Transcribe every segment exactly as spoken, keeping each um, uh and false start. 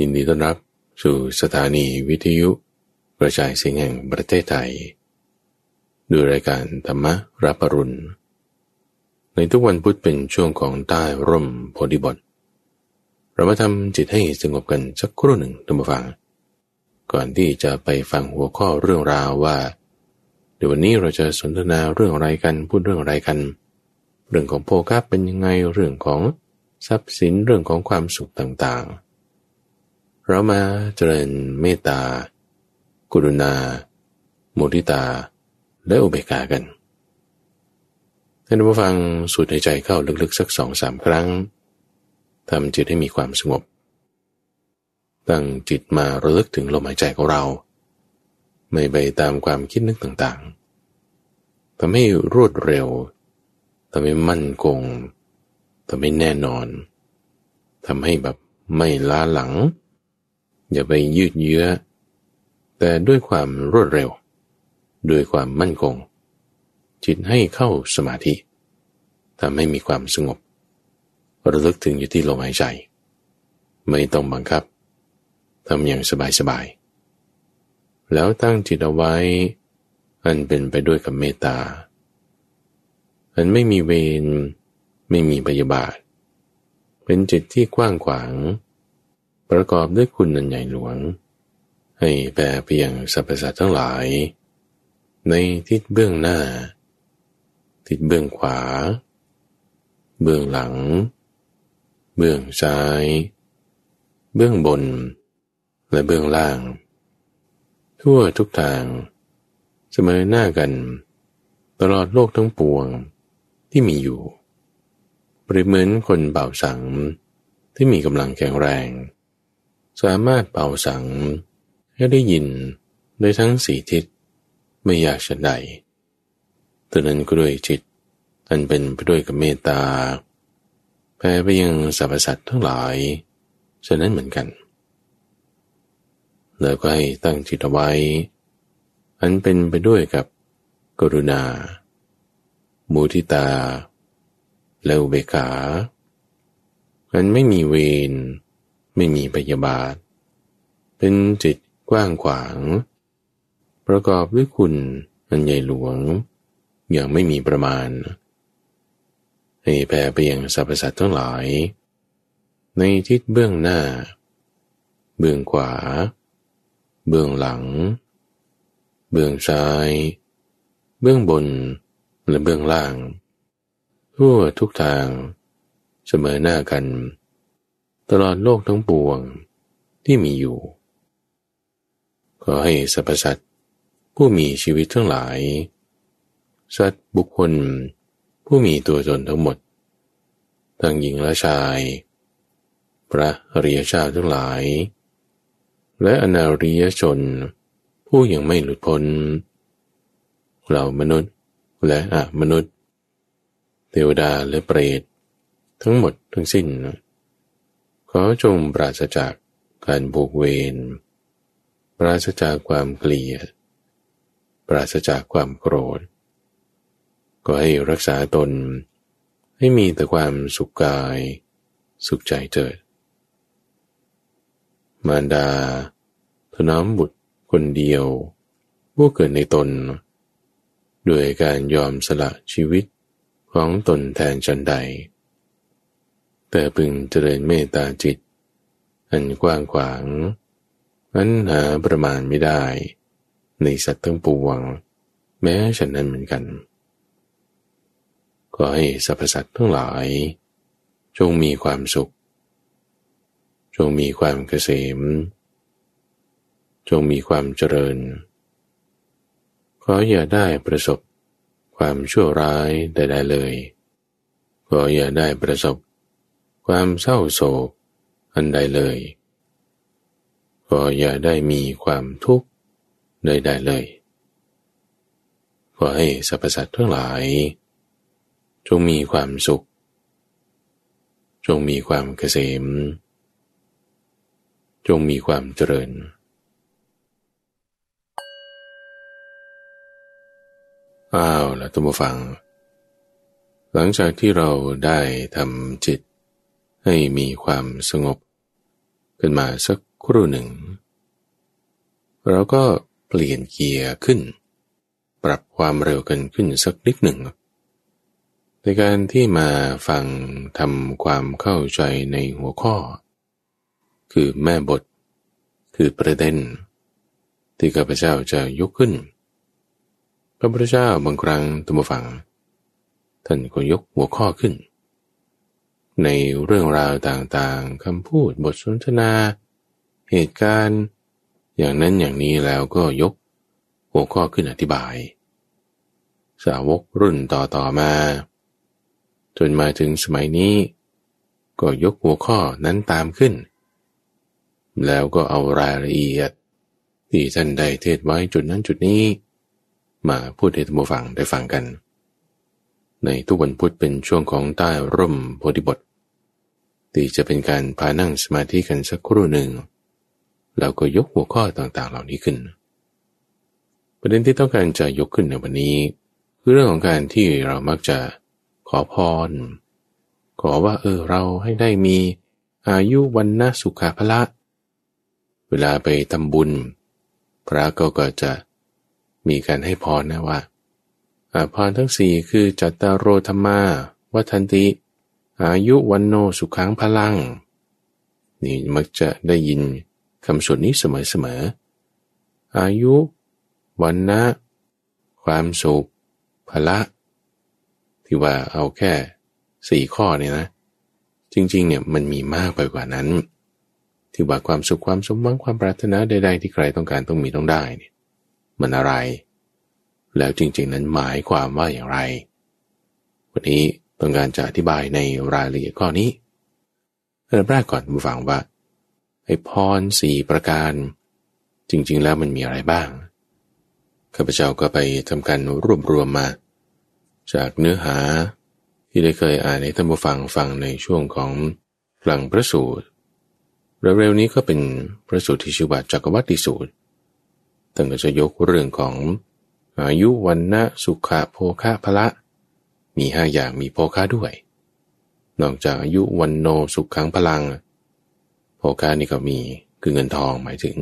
ยินดีต้อนรับสู่สถานีวิทยุกระจายเสียงแห่งประเทศไทยด้วยรายการธรรมรับอรุณในทุกวันพุธเป็นช่วงของใต้ร่มโพธิบทเรามาทำจิตให้สงบกันสักครู่หนึ่งท่านผู้ฟังก่อนที่จะไปฟังหัวข้อเรื่องราวว่าเดี๋ยววันนี้เราจะสนทนาเรื่องอะไรกันพูดเรื่องอะไรกันเรื่องของโภคะเป็นยังไงเรื่องของทรัพย์สินเรื่องของความสุขต่างๆเรามาเจริญเมตตากรุณามุทิตาและอุเบกขากันท่านผู้ฟังสูดหายใจเข้าลึกๆสัก สองถึงสาม ครั้งทำจิตให้มีความสงบตั้งจิตมาระลึกถึงลมหายใจของเราไม่ไปตามความคิดนึกต่างๆทำให้รวดเร็วทำให้มั่นคงทำให้แน่นอนทำให้แบบไม่ล้าหลังอย่าไปยืดเยื้อแต่ด้วยความรวดเร็วด้วยความมั่นคงจิตให้เข้าสมาธิทำให้มีความสงบระลึกถึงอยู่ที่ลมหายใจไม่ต้องบังคับทำอย่างสบายๆแล้วตั้งจิตเอาไว้อันเป็นไปด้วยกับเมตตาอันไม่มีเวรไม่มีพยาบาทเป็นจิตที่กว้างขวางประกอบด้วยคุณอันใหญ่หลวงให้แผ่ไปยังสรรพสัตว์ทั้งหลายในทิศเบื้องหน้าทิศเบื้องขวาเบื้องหลังเบื้องซ้ายเบื้องบนและเบื้องล่างทั่วทุกทางเสมอหน้ากันตลอดโลกทั้งปวงที่มีอยู่เปรียบเหมือนคนเป่าสังที่มีกำลังแข็งแรงสามารถเป่าสังให้ได้ยินโดยทั้งสี่ทิศไม่ยากฉันใดดังนั้นก็ด้วยจิตอันเป็นไปด้วยกับเมตตาแผ่ไปยังสรรพสัตว์ทั้งหลายฉะนั้นเหมือนกันแล้วก็ให้ตั้งจิตเอาไว้อันเป็นไปด้วยกับกรุณามุทิตาและอุเบกขาอันไม่มีเวรไม่มีพยาบาทเป็นจิตกว้างขวางประกอบด้วยคุณอันใหญ่หลวงอย่างไม่มีประมาณให้แผ่ไปยังสรรพสัตว์ทั้งหลายในทิศเบื้องหน้าเบื้องขวาเบื้องหลังเบื้องซ้ายเบื้องบนและเบื้องล่างทั่วทุกทางเสมอหน้ากันตลอดโลกทั้งปวงที่มีอยู่ขอให้สรรพสัตว์ผู้มีชีวิตทั้งหลายสัตว์บุคคลผู้มีตัวตนทั้งหมดทั้งหญิงและชายพระอริยเจ้าทั้งหลายและอนาริยชนผู้ยังไม่หลุดพ้นเหล่ามนุษย์และอมนุษย์เทวดาและเปรตทั้งหมดทั้งสิ้นขอจงปราศจากการผูกเวรปราศจากความเกลียดปราศจากความโกรธก็ให้รักษาตนให้มีแต่ความสุขกายสุขใจเถิดมารดาถนอมบุตรคนเดียวผู้เกิดในตนด้วยการยอมสละชีวิตของตนแทนฉันใดแต่พึงเจริญเมตตาจิตอันกว้างขวางอันหาประมาณไม่ได้ในสัตว์ทั้งปวงแม้ฉันนั้นเหมือนกันขอให้สรรพสัตว์ทั้งหลายจงมีความสุขจงมีความเกษมจงมีความเจริญขออย่าได้ประสบความชั่วร้ายใดๆเลยขออย่าได้ประสบความเศร้าโศกอันใดเลยขออย่าได้มีความทุกข์ใดๆเลยขอให้สรรพสัตว์ทั้งหลายจงมีความสุขจงมีความเกษมจงมีความเจริญอ้าวแล้วท่านผู้ฟังหลังจากที่เราได้ทำจิตให้มีความสงบขึ้นมาสัก ครู่หนึ่งเราก็เปลี่ยนเกียร์ขึ้นปรับความเร็วกันขึ้นสักนิดหนึ่งในการที่มาฟังทำความเข้าใจในหัวข้อคือแม่บทคือประเด็นที่ข้าพเจ้าจะยกขึ้นพระพุทธเจ้าบางครั้งตามฟังท่านก็ยกหัวข้อขึ้นในเรื่องราวต่างๆคำพูดบทสนทนาเหตุการณ์อย่างนั้นอย่างนี้แล้วก็ยกหัวข้อขึ้นอธิบายสาวกรุ่นต่อๆมาจนมาถึงสมัยนี้ก็ยกหัวข้อนั้นตามขึ้นแล้วก็เอารายละเอียดที่ท่านได้เทศไว้จุดนั้นจุดนี้มาพูดให้ท่านผู้ฟังได้ฟังกันในทุกวันพุธเป็นช่วงของใต้ร่มโพธิบทที่จะเป็นการพานั่งสมาธิกันสักครู่หนึ่งแล้วก็ยกหัวข้อต่างๆเหล่านี้ขึ้นประเด็นที่ต้องการจะยกขึ้นในวันนี้คือเรื่องของการที่เรามักจะขอพรขอว่าเออเราให้ได้มีอายุวรรณะสุขะพละเวลาไปทำบุญพระก็ก็จะมีการให้พรนะว่าพรทั้งสี่คือจัตตโรธรรมาวัฏันติอายุวันโนสุขังพลังนี่มักจะได้ยินคำสวดนี้เสมอๆอายุวันนะความสุขพละที่ว่าเอาแค่สี่ข้อเนี่ยนะจริงๆเนี่ยมันมีมากไปกว่านั้นที่ว่าความสุขความสมหวังความปรารถนาใดๆที่ใครต้องการต้องมีต้องได้เนี่ยมันอะไรแล้วจริงๆนั้นหมายความว่าอย่างไรวันนี้ต้องการจะอธิบายในรายละเอียดข้อนี้เริ่มแรกก่อนผู้ฟังว่าไอ้พรสี่ประการจริงๆแล้วมันมีอะไรบ้างข้าพเจ้าก็ไปทำการรวบรวมมาจากเนื้อหาที่ได้เคยอ่านให้ท่านผู้ฟังฟังในช่วงของหลังพระสูตรเร็วๆนี้ก็เป็นพระสูตรที่ชื่อว่าจักรวัติสูตรท่านก็จะยกเรื่องของอายุวรรณะสุขะโภคะพละมีห้าอย่างมีโภคะด้วยนอกจากอายุวันโนสุขังพลังโภคะนี่ก็มีคือเงินทองหมายถึง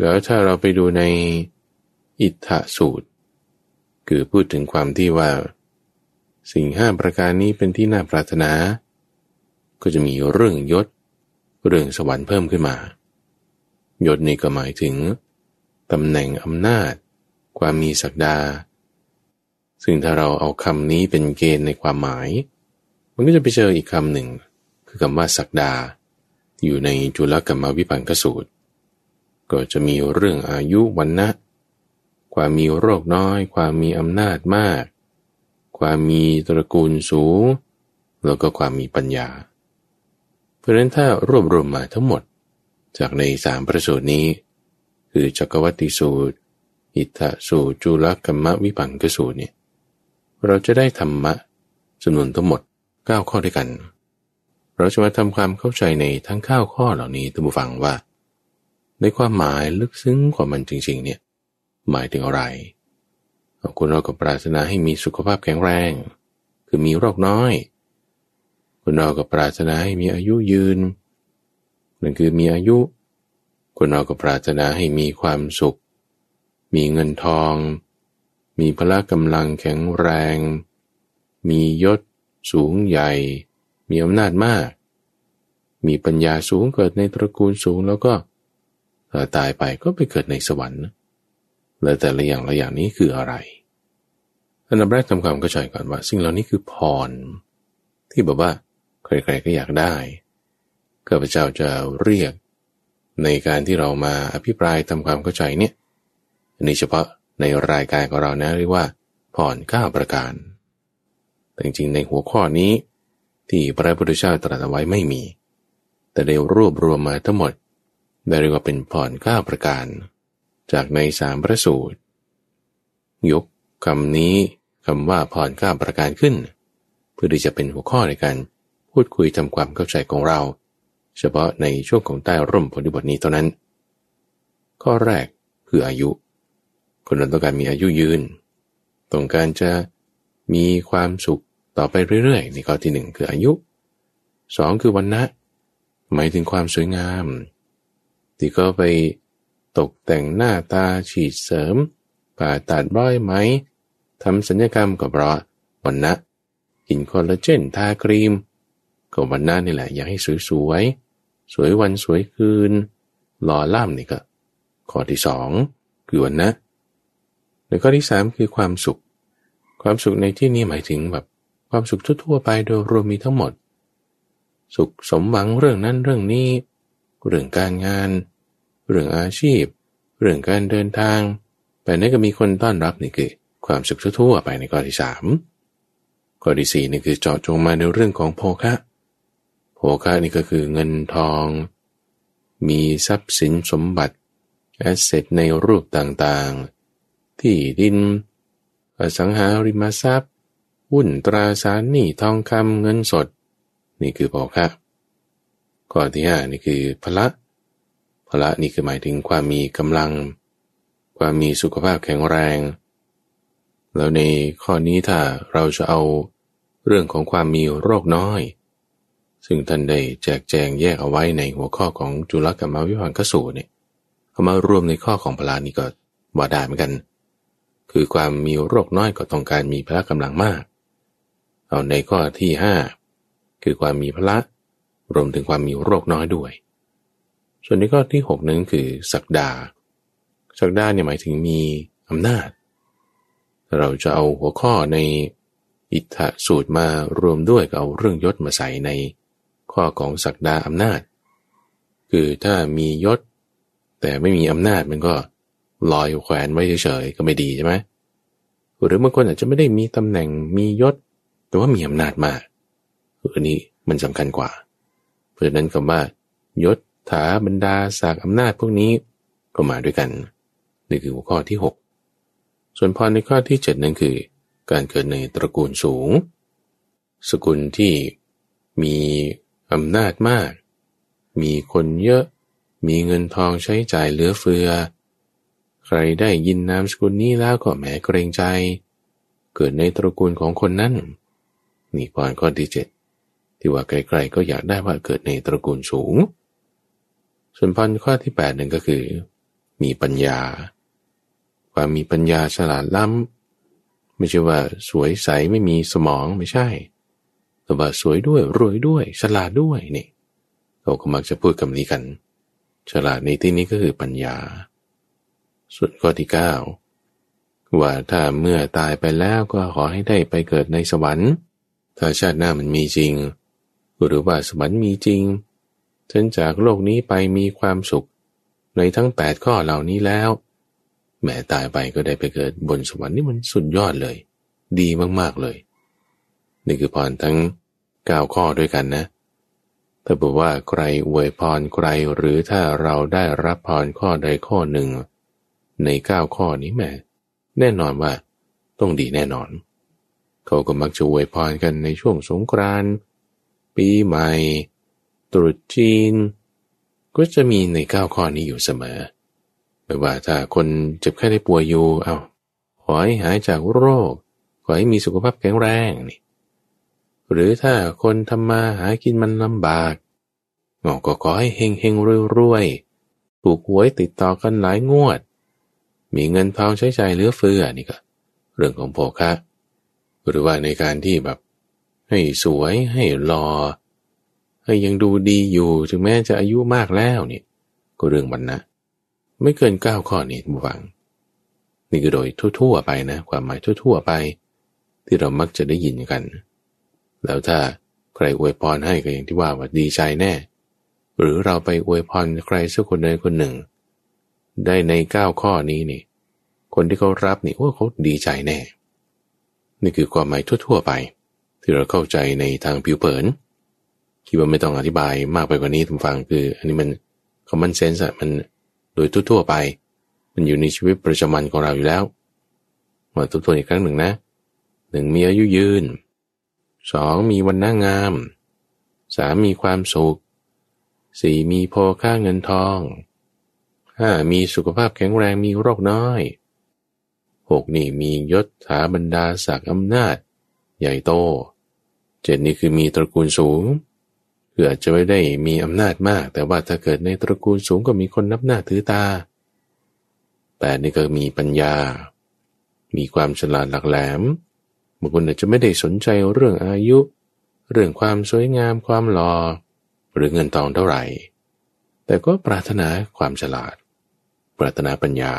แล้วถ้าเราไปดูในอิทธสูตรคือพูดถึงความที่ว่าสิ่งห้าประการนี้เป็นที่น่าปรารถนาก็จะมีเรื่องยศเรื่องสวรรค์เพิ่มขึ้นมายศนี่ก็หมายถึงตำแหน่งอำนาจความมีศักดาซึ่งถ้าเราเอาคำนี้เป็นเกณฑ์ในความหมายมันก็จะไปเจออีกคำหนึ่งคือคำว่าศักดาอยู่ในจุลกรรมวิพังคสูตรก็จะมีเรื่องอายุวรรณะความมีโรคน้อยความมีอำนาจมากความมีตระกูลสูงแล้วก็ความมีปัญญาเพราะฉะนั้นถ้ารวบรวมมาทั้งหมดจากในสามพระสูตรนี้คือจักรวัติสูตรอิทธสูตรจุลกรรมวิพังคสูตรเนี่ยเราจะได้ธรรมะจำนวนทั้งหมดเก้าข้อด้วยกันเราจะมาทำความเข้าใจในทั้งเก้าข้อเหล่านี้ท่านผู้ฟังว่าในความหมายลึกซึ้งกว่ามันจริงๆเนี่ยหมายถึงอะไรคนเราก็ปรารถนาให้มีสุขภาพแข็งแรงคือมีโรคน้อยคนเราก็ปรารถนาให้มีอายุยืนนั่นคือมีอายุคนเราก็ปรารถนาให้มีความสุขมีเงินทองมีพละกำลังแข็งแรงมียศสูงใหญ่มีอำนาจมากมีปัญญาสูงเกิดในตระกูลสูงแล้วก็ตายไปก็ไปเกิดในสวรรค์และแต่ละอย่างละอย่างนี้คืออะไรอันดับแรกทำความเข้าใจก่อนว่าสิ่งเหล่านี้คือพรที่บอกว่าใครๆก็อยากได้ข้าพเจ้าจะเรียกในการที่เรามาอภิปรายทำความเข้าใจเนี่ยอันนี้เฉพาะในรายการของเรานะเรียกว่าพรเก้าประการแต่จริงๆในหัวข้อนี้ที่พระพุทธเจ้าตรัสเอาไว้ไม่มีแต่ได้รวบรวมมาทั้งหมดได้เรียกว่าเป็นพรเก้าประการจากในสามพระสูตรยกคำนี้คำว่าพรเก้าประการขึ้นเพื่อที่จะเป็นหัวข้อในการพูดคุยทำความเข้าใจของเราเฉพาะในช่วงของใต้ร่มโพธิบทนี้เท่านั้นข้อแรกคืออายุคนเราต้องการมีอายุยืนต้องการจะมีความสุขต่อไปเรื่อยๆนี่ข้อที่หนึ่งคืออายุสองคือวรรณะหมายถึงความสวยงาม ที่เขาไปตกแต่งหน้าตาฉีดเสริมผ่าตัดร้อยไหมทำศัลยกรรมก็เพราะวันนะกินคอลลาเจนทาครีมก็วันนะนี่แหละอยากให้สวยๆสวยวันสวยคืนหล่อล่ำนี่ก็ข้อที่สองคือวันนะและข้อที่สามคือความสุขความสุขในที่นี้หมายถึงแบบความสุขทั่วๆไปโดยรวมมีทั้งหมดสุขสมหวังเรื่องนั้นเรื่องนี้เรื่องการงานเรื่องอาชีพเรื่องการเดินทางไปไหนก็มีคนต้อนรับนี่คือความสุขทั่วๆไปในข้อที่สามข้อที่สี่นี่คือเจาะจงมาในเรื่องของโภคะโภคะนี่ก็คือเงินทองมีทรัพย์สินสมบัติแอสเซทในรูปต่างๆที่ดินอสังหาริมทรัพย์หุ้นตราสารหนี้ทองคำเงินสดนี่คือโภคะข้อที่ห้านี่คือพละพละนี่คือหมายถึงความมีกำลังความมีสุขภาพแข็งแรงแล้วในข้อนี้ถ้าเราจะเอาเรื่องของความมีโรคน้อยซึ่งท่านได้แจกแจงแยกเอาไว้ในหัวข้อของจุลกรรมวิภังคสูตรเนี่ยเอามารวมในข้อของพละนี่ก็ว่าได้เหมือนกันคือความมีโรคน้อยก็ต้องการมีพละกำลังมากเอาในข้อที่ห้าคือความมีพละรวมถึงความมีโรคน้อยด้วยส่วนในข้อที่หกนั้นคือศักดาศักดาเนี่ยหมายถึงมีอำนาจเราจะเอาหัวข้อในอิทธะสูตรมารวมด้วยกับเอาเรื่องยศมาใส่ในข้อของศักดาอำนาจคือถ้ามียศแต่ไม่มีอำนาจมันก็ลอยแขวนไว้เฉยๆก็ไม่ดีใช่ไหมหรือบางคนอาจจะไม่ได้มีตำแหน่งมียศแต่ว่ามีอำนาจมากอันนี้มันสำคัญกว่าเพราะฉะนั้นคำว่ายศถาบรรดาศักดิ์อำนาจพวกนี้ก็มาด้วยกันนี่คือหัวข้อที่หกส่วนพรในข้อที่เจ็ดนั่นคือการเกิดในตระกูลสูงสกุลที่มีอำนาจมากมีคนเยอะมีเงินทองใช้จ่ายเหลือเฟือใครได้ยินนามสกุลนี้แล้วก็แหมเกรงใจเกิดในตระกูลของคนนั้นนี่พรข้อที่เจ็ดที่ว่าใครๆก็อยากได้ว่าเกิดในตระกูลสูงส่วนพรข้อที่แปดนั่นก็คือมีปัญญาความมีปัญญาฉลาดล้ำไม่ใช่ว่าสวยใสไม่มีสมองไม่ใช่แต่ว่าสวยด้วยรวยด้วยฉลาดด้วยนี่เราก็มักจะพูดคำนี้กันฉลาดในที่นี้ก็คือปัญญาส่วนข้อที่เก้าว่าถ้าเมื่อตายไปแล้วก็ขอให้ได้ไปเกิดในสวรรค์ถ้าชาติหน้ามันมีจริงหรือว่าสวรรค์มีจริงฉันจากโลกนี้ไปมีความสุขในทั้งแปดข้อเหล่านี้แล้วแม้ตายไปก็ได้ไปเกิดบนสวรรค์นี่มันสุดยอดเลยดีมากๆเลยนี่คือพรทั้งเก้าข้อด้วยกันนะแต่บอกว่าใครอวยพรใครหรือถ้าเราได้รับพรข้อใดข้อหนึ่งในเก้าข้อนี้แม้แน่นอนว่าต้องดีแน่นอนเขาก็มักจะอวยพรกันในช่วงสงกรานต์ปีใหม่ตรุษจีนก็จะมีในเก้าข้อนี้อยู่เสมอไม่ว่าถ้าคนเจ็บไข้ได้ป่วยอยู่เอาขอให้หายจากโรคขอให้มีสุขภาพแข็งแรงนี่หรือถ้าคนทำมาหากินมันลำบากก็ขอให้เฮงเฮงรวยรวยถูกหวยติดต่อกันหลายงวดมีเงินทองใช้จ่ายเหลือเฟือนี่ก็เรื่องของโภคะหรือว่าในการที่แบบให้สวยให้หล่อให้ยังดูดีอยู่ถึงแม้จะอายุมากแล้วนี่ก็เรื่องวรรณะไม่เกินเก้าข้อนี้บางนี่คือโดยทั่วๆไปนะความหมายทั่วๆไปที่เรามักจะได้ยินกันแล้วถ้าใครอวยพรให้ก็อย่างที่ว่าว่าดีใจแน่หรือเราไปอวยพรใครสักคนใดคนหนึ่งได้ในเก้าข้อนี้นี่คนที่เขารับนี่โอ้เขาดีใจแน่นี่คือความหมายทั่วๆไปที่เราเข้าใจในทางผิวเผินคิดว่าไม่ต้องอธิบายมากไปกว่านี้ทุกฟังคืออันนี้มัน common sense อะมันโดยทั่วๆไปมันอยู่ในชีวิตประจำวันของเราอยู่แล้วมาทบทวนอีกครั้งหนึ่งนะหนึ่งมีอายุยืนสองมีวรรณะงามสามมีความสุขสี่มีโภคะเงินทองห้ามีสุขภาพแข็งแรงมีโรคน้อยหกนี่มียศถาบรรดาศักดิ์อำนาจใหญ่โตเจ็ดนี่คือมีตระกูลสูง คืออาจจะไม่ได้มีอำนาจมากแต่ว่าถ้าเกิดในตระกูลสูงก็มีคนนับหน้าถือตาแต่นี่ก็มีปัญญามีความฉลาดหลักแหลมบางคนอาจจะไม่ได้สนใจเรื่องอายุเรื่องความสวยงามความหล่อหรือเงินทองเท่าไหร่แต่ก็ปรารถนาความฉลาดปรารถนาปัญญา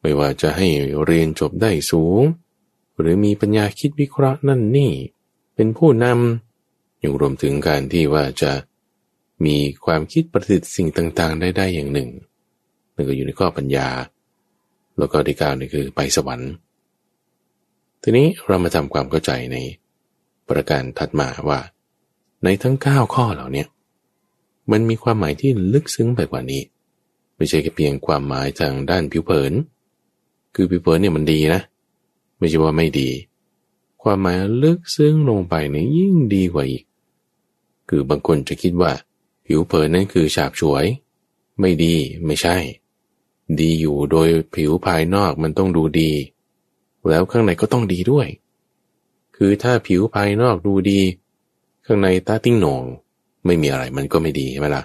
ไม่ว่าจะให้เรียนจบได้สูงหรือมีปัญญาคิดวิเคราะห์นั่นนี่เป็นผู้นำอย่างรวมถึงการที่ว่าจะมีความคิดประดิษฐ์สิ่งต่างๆได้ได้อย่างหนึ่งนั่นก็อยู่ในข้อปัญญาแล้วก็ที่เก้านี่คือไปสวรรค์ทีนี้เรามาทำความเข้าใจในประการถัดมาว่าในทั้งเก้าข้อเหล่านี้มันมีความหมายที่ลึกซึ้งไปกว่านี้ไม่ใช่แค่เพียงความหมายทางด้านผิวเผินคือผิวเผินเนี่ยมันดีนะไม่ใช่ว่าไม่ดีความหมายลึกซึ้งลงไปเนี่ยยิ่งดีกว่าอีกคือบางคนจะคิดว่าผิวเผินนั่นคือฉาบฉวยไม่ดีไม่ใช่ดีอยู่โดยผิวภายนอกมันต้องดูดีแล้วข้างในก็ต้องดีด้วยคือถ้าผิวภายนอกดูดีข้างในตาติ้งโหน่งไม่มีอะไรมันก็ไม่ดีใช่ไหมล่ะ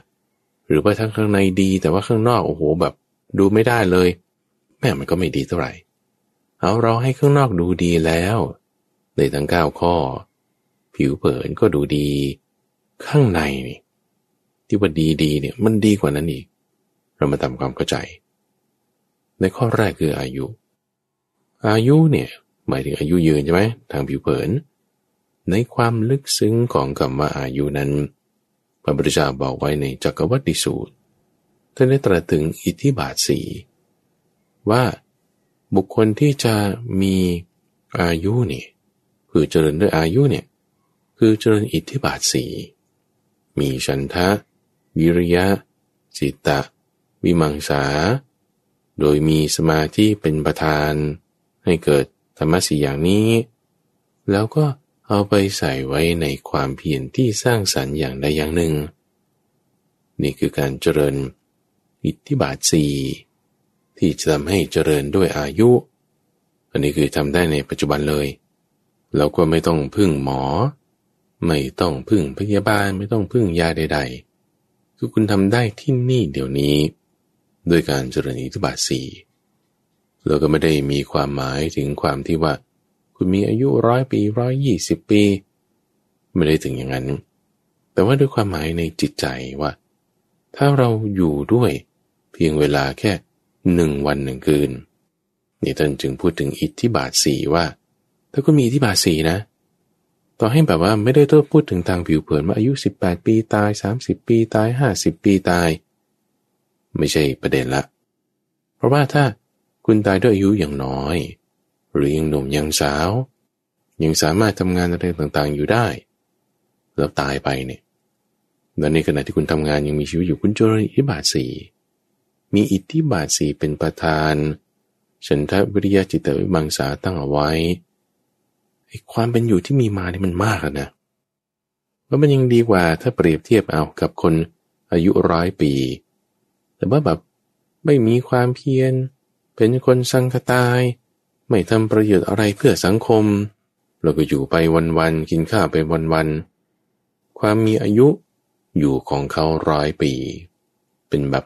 หรือว่าทั้งข้างในดีแต่ว่าข้างนอกโอ้โหแบบดูไม่ได้เลยแม่มันก็ไม่ดีเท่าไหร่เอาเราให้ข้างนอกดูดีแล้วในทั้งเก้าข้อผิวเผินก็ดูดีข้างในนี่ที่ว่าดีดีเนี่ยมันดีกว่านั้นอีกเรามาทำความเข้าใจในข้อแรกคืออายุอายุเนี่ยหมายถึงอายุยืนใช่ไหมทางผิวเผินในความลึกซึ้งของคำว่าอายุนั้นพระพุทธเจ้าบอกไว้ในจักรวัตติสูตรท่านได้ตรัสถึงอิทธิบาทสี่ว่าบุคคลที่จะมีอายุนี่คือเจริญด้วยอายุเนี่ยคือเจริญอิทธิบาทสี่มีฉันทะวิริยะจิตตะวิมังสาโดยมีสมาธิเป็นประธานให้เกิดธรรมะสี่อย่างนี้แล้วก็เอาไปใส่ไว้ในความเพียรที่สร้างสรรค์อย่างใดอย่างหนึ่งนี่คือการเจริญอิทธิบาทสี่ที่จะทำให้เจริญด้วยอายุอันนี้คือทำได้ในปัจจุบันเลยเราก็ไม่ต้องพึ่งหมอไม่ต้องพึ่งพยาบาลไม่ต้องพึ่งยาใดๆคือคุณทำได้ที่นี่เดี๋ยวนี้โดยการเจริญอิทธิบาทสี่เราก็ไม่ได้มีความหมายถึงความที่ว่าคุณมีอายุร้อยปีร้อยยี่สิบปีไม่ได้ถึงอย่างนั้นแต่ว่าด้วยความหมายในจิตใจว่าถ้าเราอยู่ด้วยเพียงเวลาแค่หนึ่งวันหนึ่งคืนนี่ท่านจึงพูดถึงอิทธิบาทสี่ว่าถ้าคุณมีอิทธิบาทสี่นะต่อให้แบบว่าไม่ได้ต้องพูดถึงทางผิวเผินว่าอายุสิบแปดปีตายสามสิบปีตายห้าสิบปีตายไม่ใช่ประเด็นละเพราะว่าถ้าคุณตายด้วยอายุอย่างน้อยหรือยังหนุ่มยังสาวยังสามารถทำงานอะไรต่างๆอยู่ได้แล้วตายไปเนี่ยและในขณะที่คุณทำงานยังมีชีวิตอยู่คุณเจริญอิทธิบาทสี่มีอิทธิบาทสี่เป็นประธานฉันทะวิริยะจิตตะวิมังสาตั้งเอาไว้ไอ้ความเป็นอยู่ที่มีมานี่มันมากแล้วนะแล้วมันยังดีกว่าถ้าเปรียบเทียบเอากับคนอายุร้อยปีแต่ว่าแบบไม่มีความเพียรเป็นคนสังฆตายไม่ทำประโยชน์อะไรเพื่อสังคมเราก็อยู่ไปวันๆกินข้าวไปวันๆความมีอายุอยู่ของเขาร้อยปีเป็นแบบ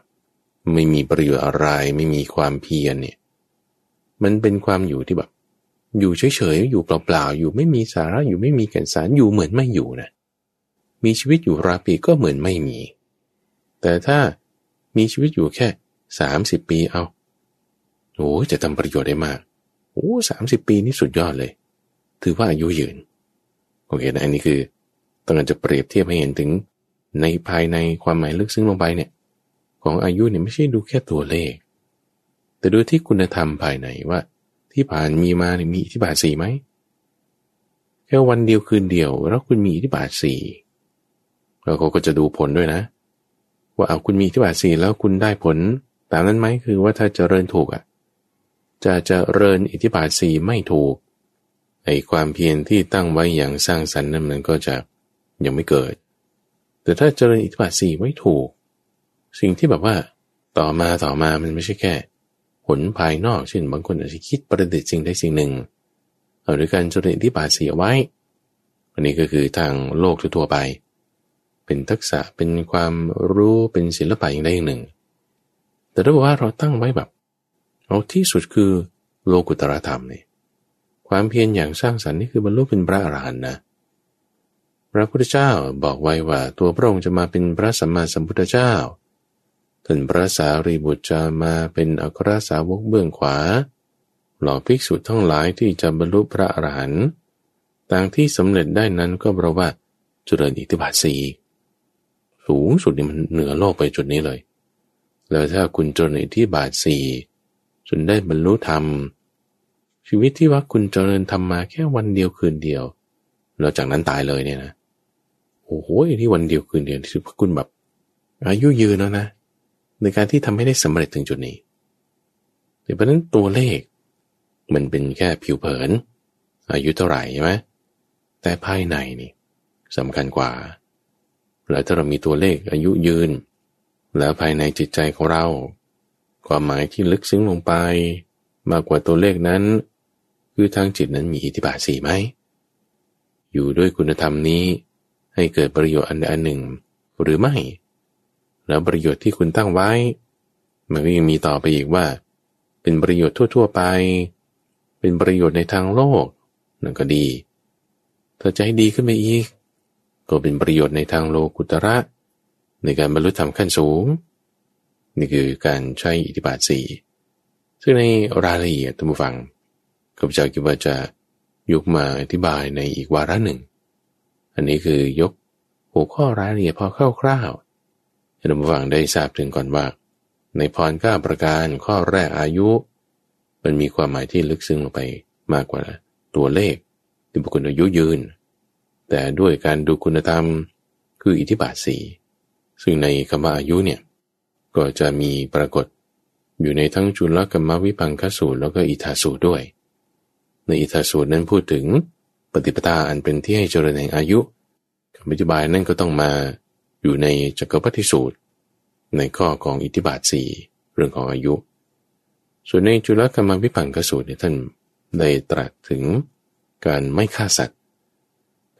ไม่มีประโยชน์อะไรไม่มีความเพียรเนี่ยมันเป็นความอยู่ที่แบบอยู่เฉยๆอยู่เปล่าๆอยู่ไม่มีสาระอยู่ไม่มีแก่นสารอยู่เหมือนไม่อยู่นะมีชีวิตอยู่ร้อยปีก็เหมือนไม่มีแต่ถ้ามีชีวิตอยู่แค่สามสิบปีเอาโอ้จะทำประโยชน์ได้มากโอ้สามสิบปีนี่สุดยอดเลยถือว่าอายุยืนโอเคนะอันนี้คือต้องการจะเปรียบเทียบให้เห็นถึงในภายในความหมายลึกซึ้งลงไปเนี่ยของอายุเนี่ยไม่ใช่ดูแค่ตัวเลขแต่ดูที่คุณธรรมภายในว่าที่ผ่านมีมาเนี่ยมีอิทธิบาทสี่ไหมแค่วันเดียวคืนเดียวแล้วคุณมีอิทธิบาทสี่แล้วเขาก็จะดูผลด้วยนะว่าเอาคุณมีอิทธิบาทสี่แล้วคุณได้ผลตามนั้นไหมคือว่าถ้าเจริญถูกอ่ะจะเจริญอิทธิบาทสี่ไม่ถูกไอ้ความเพียรที่ตั้งไว้อย่างสร้างสรรค์นั้นมันก็จะยังไม่เกิดแต่ถ้าเจริญอิทธิบาทสี่ไม่ถูกสิ่งที่แบบว่าต่อมาต่อมามันไม่ใช่แค่ผลภายนอกเช่นบางคนอาจจะคิดประดิษฐ์สิ่งใดสิ่งหนึ่งเอาด้วยการเจริญอิทธิบาทสี่ไว้อันนี้ก็คือทางโลกทั่วไปไป เป็นทักษะเป็นความรู้เป็นศิลปะอย่างใดอย่างหนึ่งแต่ถ้าบอกว่าเราตั้งไว้แบบเอาที่สุดคือโลกุตรธรรมนี่ความเพียรอย่างสร้างสรรค์นี่คือบรรลุเป็นพระอรหันต์นะพระพุทธเจ้าบอกไว้ว่าตัวพระองค์จะมาเป็นพระสัมมาสัมพุทธเจ้าถึงพระสารีบุตรจะมาเป็นอัครสาวกเบื้องขวาเหล่าภิกษุทั้งหลายที่จะบรรลุพระอรหันต์ต่างที่สำเร็จได้นั้นก็เพราะว่าเจริญอิทธิบาทสี่สูงสุดนี่มันเหนือโลกไปจุดนี้เลยแล้วถ้าคุณเจริญอิทธิบาทสี่จนได้บรรลุธรรมชีวิตที่ว่าคุณเจริญทำมาแค่วันเดียวคืนเดียวแล้วจากนั้นตายเลยเนี่ยนะโอ้โหที่วันเดียวคืนเดียวที่คุณแบบอายุยืนแล้วนะในการที่ทำให้ได้สำเร็จถึงจุดนี้แต่เพราะนั้นตัวเลขมันเป็นแค่ผิวเผินอายุเท่าไหร่ใช่ไหมแต่ภายในนี่สำคัญกว่าแล้วถ้าเรามีตัวเลขอายุยืนแล้วภายในจิตใจของเราความหมายที่ลึกซึ้งลงไปมากกว่าตัวเลขนั้นคือทางจิตนั้นมีอิทธิบาทสี่ไหมอยู่ด้วยคุณธรรมนี้ให้เกิดประโยชน์อันใดอันหนึ่งหรือไม่แล้วประโยชน์ที่คุณตั้งไว้มันก็ยังมีต่อไปอีกว่าเป็นประโยชน์ทั่วๆไปเป็นประโยชน์ในทางโลกนั่นก็ดีถ้าจะให้ดีขึ้นไปอีกก็เป็นประโยชน์ในทางโลกุตระในการบรรลุธรรมขั้นสูงนี่คือการใช้อิทธิบาทสี่ซึ่งในรายละเอียดท่านผู้ฟังข้าพเจ้าคิดว่าจะยกมาอธิบายในอีกวาระหนึ่งอันนี้คือยกหัวข้อรายละเอียดพอคร่าวๆให้ท่านผู้ฟังได้ทราบถึงก่อนว่าในพรเก้าประการข้อแรกอายุมันมีความหมายที่ลึกซึ้งลงไปมากกว่าตัวเลขที่บุคคลอายุยืนแต่ด้วยการดูคุณธรรมคืออิทธิบาทสี่ซึ่งในคำว่าอายุเนี่ยก็จะมีปรากฏอยู่ในทั้งจุลกรรมวิพังคสูตรแล้วก็อิทาสูตรด้วยในอิทาสูตรนั้นพูดถึงปฏิปทาอันเป็นที่ให้เจริญแห่งอายุคำอธิบายนั่นก็ต้องมาอยู่ในจักรวัฏสูตรในข้อของอิทธิบาทสี่เรื่องของอายุส่วนในจุลกรรมวิพังคสูตรเนี่ยท่านได้ตรัสถึงการไม่ฆ่าสัตว์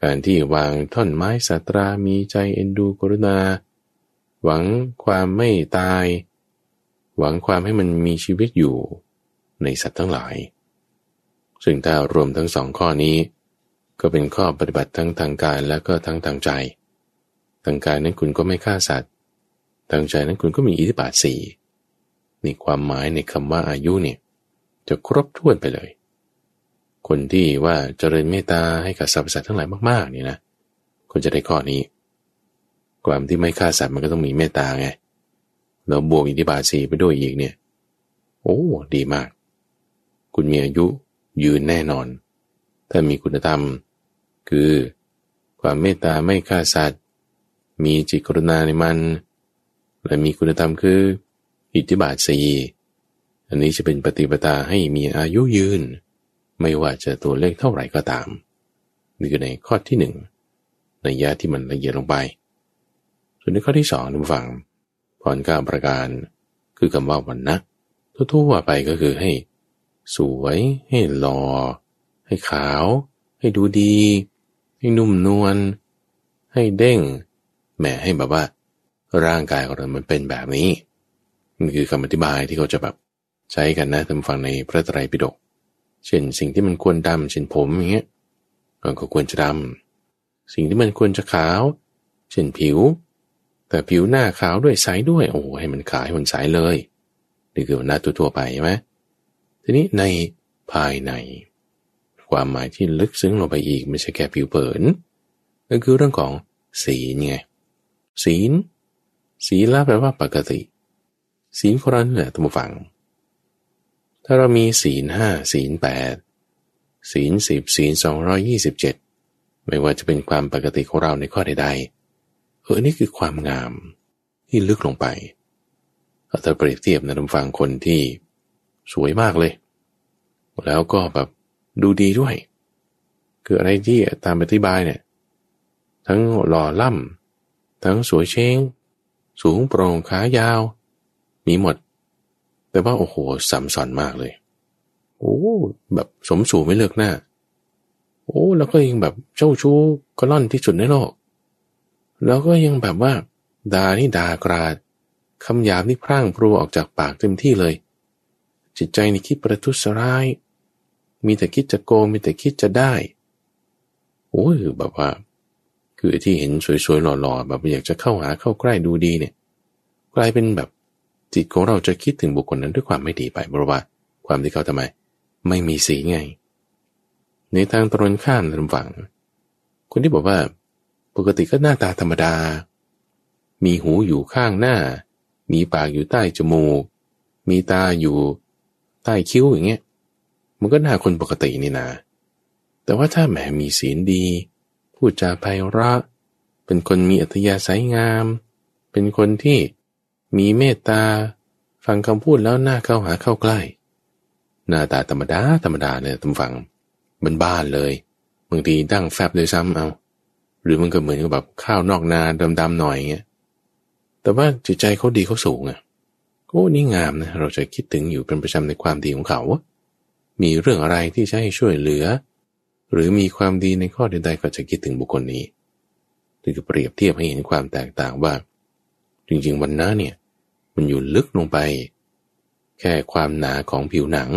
การที่วางท่อนไม้สัตรามีใจเอ็นดูกรุณาหวังความไม่ตายหวังความให้มันมีชีวิตอยู่ในสัตว์ทั้งหลายซึ่งถ้ารวมทั้งสองข้อนี้ก็เป็นข้อปฏิบัติทั้งทางกายและก็ทั้งทางใจทางกายนั้นคุณก็ไม่ฆ่าสัตว์ทางใจนั้นคุณก็มีอิทธิบาทสี่นี่ความหมายในคำว่าอายุเนี่ยจะครบถ้วนไปเลยคนที่ว่าเจริญเมตตาให้กับสรรพสัตว์ทั้งหลายมากๆนี่นะคุณจะได้ข้อนี้ความที่ไม่ฆ่าสัตว์มันก็ต้องมีเมตตาไงแล้วบวกอิทธิบาทสี่ไปด้วยอีกเนี่ยโอ้ดีมากคุณมีอายุยืนแน่นอนถ้ามีคุณธรรมคือความเมตตาไม่ฆ่าสัตว์มีจิตกรุณาในมันและมีคุณธรรมคืออิทธิบาทสี่อันนี้จะเป็นปฏิปทาให้มีอายุยืนไม่ว่าจะตัวเลขเท่าไหร่ก็ตามนี่คือในข้อที่หนึ่งในยะที่มันละเอียดลงไปส่วนในข้อที่สองท่านฟังพรเก้าประการคือคำว่าวันนะทั่วๆไปก็คือให้สวยให้หล่อให้ขาวให้ดูดีให้นุ่มนวลให้เด้งแหมให้แบบว่าร่างกายของเรามันเป็นแบบนี้นี่คือคำอธิบายที่เขาจะแบบใช้กันนะท่านฟังในพระไตรปิฎกเช่นสิ่งที่มันควรดำเช่นผมอย่างเงี้ยก็ควรจะดำสิ่งที่มันควรจะขาวเช่นผิวแต่ผิวหน้าขาวด้วยใสด้วยโอ้ให้มันขาวให้มันใสเลยนี่คือหน้าทั่วๆไปใช่ไหมทีนี้ในภายในความหมายที่ลึกซึ้งลงไปอีกไม่ใช่แค่ผิวเผินนั่นคือเรื่องของศีลไงศีลศีลแปลว่าปกติศีลของเราเนี่ยท่านผู้ฟังถ้าเรามีศีลห้าศีลแปดศีลสิบศีลสองร้อยยี่สิบเจ็ดไม่ว่าจะเป็นความปกติของเราในข้อใดๆเออนี่คือความงามที่ลึกลงไปถ้าเปรียบเทียบนะท่านฟังคนที่สวยมากเลยแล้วก็แบบดูดีด้วยคืออะไรที่ตามอธิบายเนี่ยทั้งหล่อล่ำทั้งสวยเช้งสูงโปร่งขายาวมีหมดแต่ว่าโอ้โหสัมสอนมากเลยโอ้แบบสมสู่ไม่เลือกหน้าโอ้แล้วก็ยังแบบเจ้าชู้ก็ล่อนที่สุดในโลก เราก็ยังแบบว่าด่านี่ด่ากราดคำหยาบนี่พร่างพรูออกจากปากเต็มที่เลยจิตใจนี่คิดประทุษร้ายมีแต่คิดจะโกงมีแต่คิดจะได้โอ้ยแบบว่าคือที่เห็นสวยๆหล่อๆแบบอยากจะเข้าหาเข้าใกล้ดูดีเนี่ยกลายเป็นแบบจิตของเราจะคิดถึงบุคคลนั้นด้วยความไม่ดีไปเพราะว่าความที่เขาทำไมไม่มีศีลไงในทางตรงข้ามลำฝังคนที่บอกว่าปกติก็หน้าตาธรรมดามีหูอยู่ข้างหน้ามีปากอยู่ใต้จมูกมีตาอยู่ใต้คิ้วอย่างเงี้ยมันก็หน้าคนปกตินี่นะแต่ว่าถ้าแหมมีศีลดีพูดจาไพเราะเป็นคนมีอัธยาศัยงามเป็นคนที่มีเมตตาฟังคำพูดแล้วหน้าเข้าหาเข้าใกล้หน้าตาธรรมดาธรรมดาเนี่ยตำฝังบ้านๆเลยบางทีดั้งแฟบด้วยซ้ำเอาหรือมันก็เหมือนกับแบบข้าวนอกนาดำๆหน่อยเงี้ยแต่ว่าจิตใจเขาดีเขาสูงอ่ะโอ้นี่งามนะเราจะคิดถึงอยู่เป็นประจำในความดีของเขามีเรื่องอะไรที่จะให้ช่วยเหลือหรือมีความดีในข้อใดๆก็จะคิดถึงบุคคลนี้ถึงจะเปรียบเทียบให้เห็นความแตกต่างว่าจริงๆวันนั้นเนี่ยมันอยู่ลึกลงไปแค่ความหนาของผิวหนัง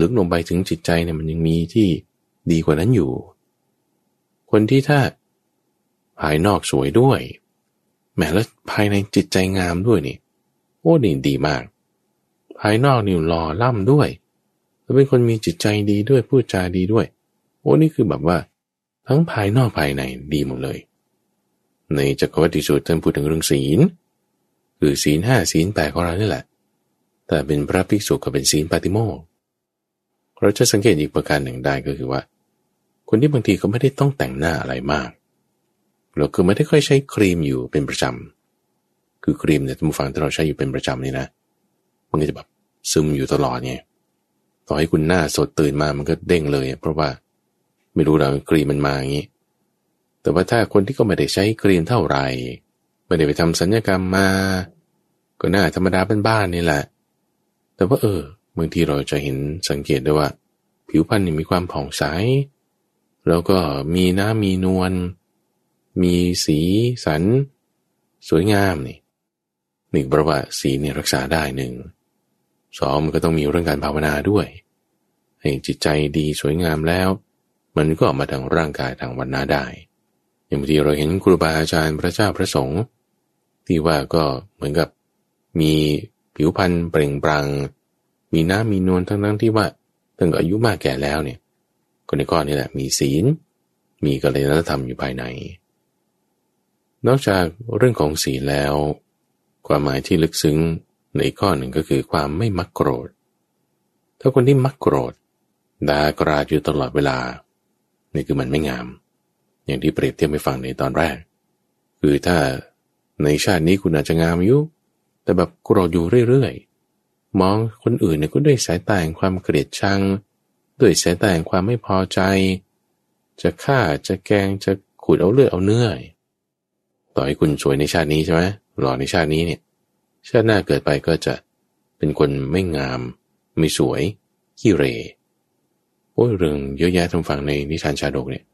ลึกลงไปถึงจิตใจเนี่ยมันยังมีที่ดีกว่านั้นอยู่คนที่ถ้าภายนอกสวยด้วยแม้แล้วภายในจิตใจงามด้วยนี่โอ้นี่ดีมากภายนอกนี่หล่อล่ำด้วยแล้วเป็นคนมีจิตใจดีด้วยพูดจาดีด้วยโอ้นี่คือแบบว่าทั้งภายนอกภายในดีหมดเลยในจักรวรรดิสูตรท่านพูดถึงเรื่องศีลคือศีลห้าศีลแปดของเราเนี่ยแหละแต่เป็นพระภิกษุก็เป็นศีลปาติโมกข์เราจะสังเกตอีกประการหนึ่งได้ก็คือว่าคนที่บางทีก็ไม่ได้ต้องแต่งหน้าอะไรมากเราคือไม่ได้ค่อยใช้ครีมอยู่เป็นประจำคือครีมเนี่ยท่านผู้ฟังที่เราใช้อยู่เป็นประจำนี่นะมันก็จะแบบซึมอยู่ตลอดไงต่อให้คุณหน้าสดตื่นมามันก็เด้งเลยเพราะว่าไม่รู้เราครีมมันมาอย่างนี้แต่ว่าถ้าคนที่ก็ไม่ได้ใช้ครีมเท่าไหร่ไม่ได้ไปทำศัลยกรรมมาก็หน้าธรรมดาบ้านๆนี่แหละแต่ว่าเออบางทีเราจะเห็นสังเกตได้ว่าผิวพรรณมีความผ่องใสแล้วก็มีน้ำมีนวลมีสีสันสวยงามนี่หนึ่งประวัติสีเนี่ยรักษาได้หนึ่งสองมันก็ต้องมีเรื่องการภาวนาด้วยให้จิตใจดีสวยงามแล้วมันก็ออกมาทางร่างกายทางวรรณะได้อย่างบางทีเราเห็นครูบาอาจารย์พระเจ้าพระสงฆ์ที่ว่าก็เหมือนกับมีผิวพรรณเปล่งปลั่งมีน้ำมีนวลทั้งนั้นที่ว่าตั้งอายุมากแก่แล้วเนี่ยคนในก้อนนี่แหละมีศีลมีกัลยาณธรรมอยู่ภายในนอกจากเรื่องของศีลแล้วความหมายที่ลึกซึ้งในข้อหนึ่งก็คือความไม่มักโกรธถ้าคนที่มักโกรธด่ากราดอยู่ตลอดเวลานี่คือมันไม่งามอย่างที่เปรียบเทียบไปฟังในตอนแรกคือถ้าในชาตินี้คุณอาจจะงามอยู่แต่แบบโกรธอยู่เรื่อยๆมองคนอื่นเนี่ยก็ด้วยสายตาแห่งความเกลียดชังด้วยสายตาแห่งความไม่พอใจจะฆ่าจะแกล้งจะขูดเอาเลือดเอาเนื้อต่อให้คุณสวยในชาตินี้ใช่ไหมหล่อในชาตินี้เนี่ยชาติหน้าเกิดไปก็จะเป็นคนไม่งามไม่สวยขี้เหร่โอ้ยเรื่องเยอะแยะทางฝั่งในนิทานชาดกเนี่ย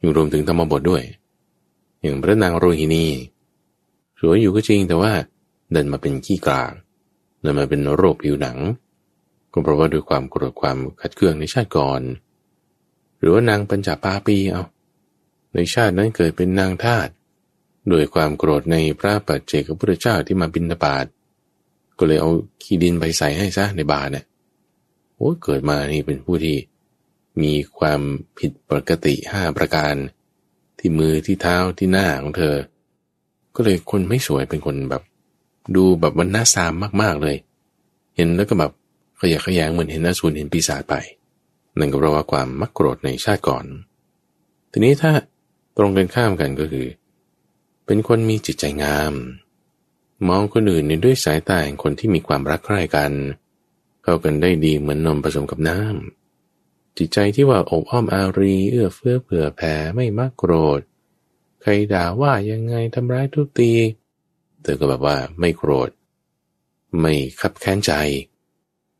อยู่รวมถึงธรรมบทด้วยอย่างพระนางโรหินีสวยอยู่ก็จริงแต่ว่าเดินมาเป็นขี้กลางเดินมาเป็นโรคผิวหนังก็เพราะว่าด้วยความโกรธความขัดเคืองในชาติก่อนหรือว่านางปัญจปาปีเอาในชาตินั้นเกิดเป็นนางทาสด้วยความโกรธในพระปัจเจกพุทธเจ้าที่มาบิณฑบาตก็เลยเอาขี้ดินไปใส่ให้ซะในบาตรเนี่ยโอ้เกิดมานี่เป็นผู้ที่มีความผิดปกติห้าประการที่มือที่เท้าที่หน้าของเธอก็เลยคนไม่สวยเป็นคนแบบดูแบบวันหน้าซามมากๆเลยเห็นแล้วก็แบบขยะขยงเหมือนเห็นอสูรเห็นปีศาจไปนั่นก็เพราะว่าความมักโกรธในชาติก่อนทีนี้ถ้าตรงกันข้ามกันก็คือเป็นคนมีจิตใจงามมองคนอื่นด้วยสายตาแห่งคนที่มีความรักใคร่กันเข้ากันได้ดีเหมือนนมผสมกับน้ำจิตใจที่ว่าอบอ้อมอารีเอื้อเฟื้อเผื่อแผ่ไม่มักโกรธใครด่าว่ายังไงทำร้ายทุบตีเธอก็แบบว่าไม่โกรธไม่ขับแค้นใจ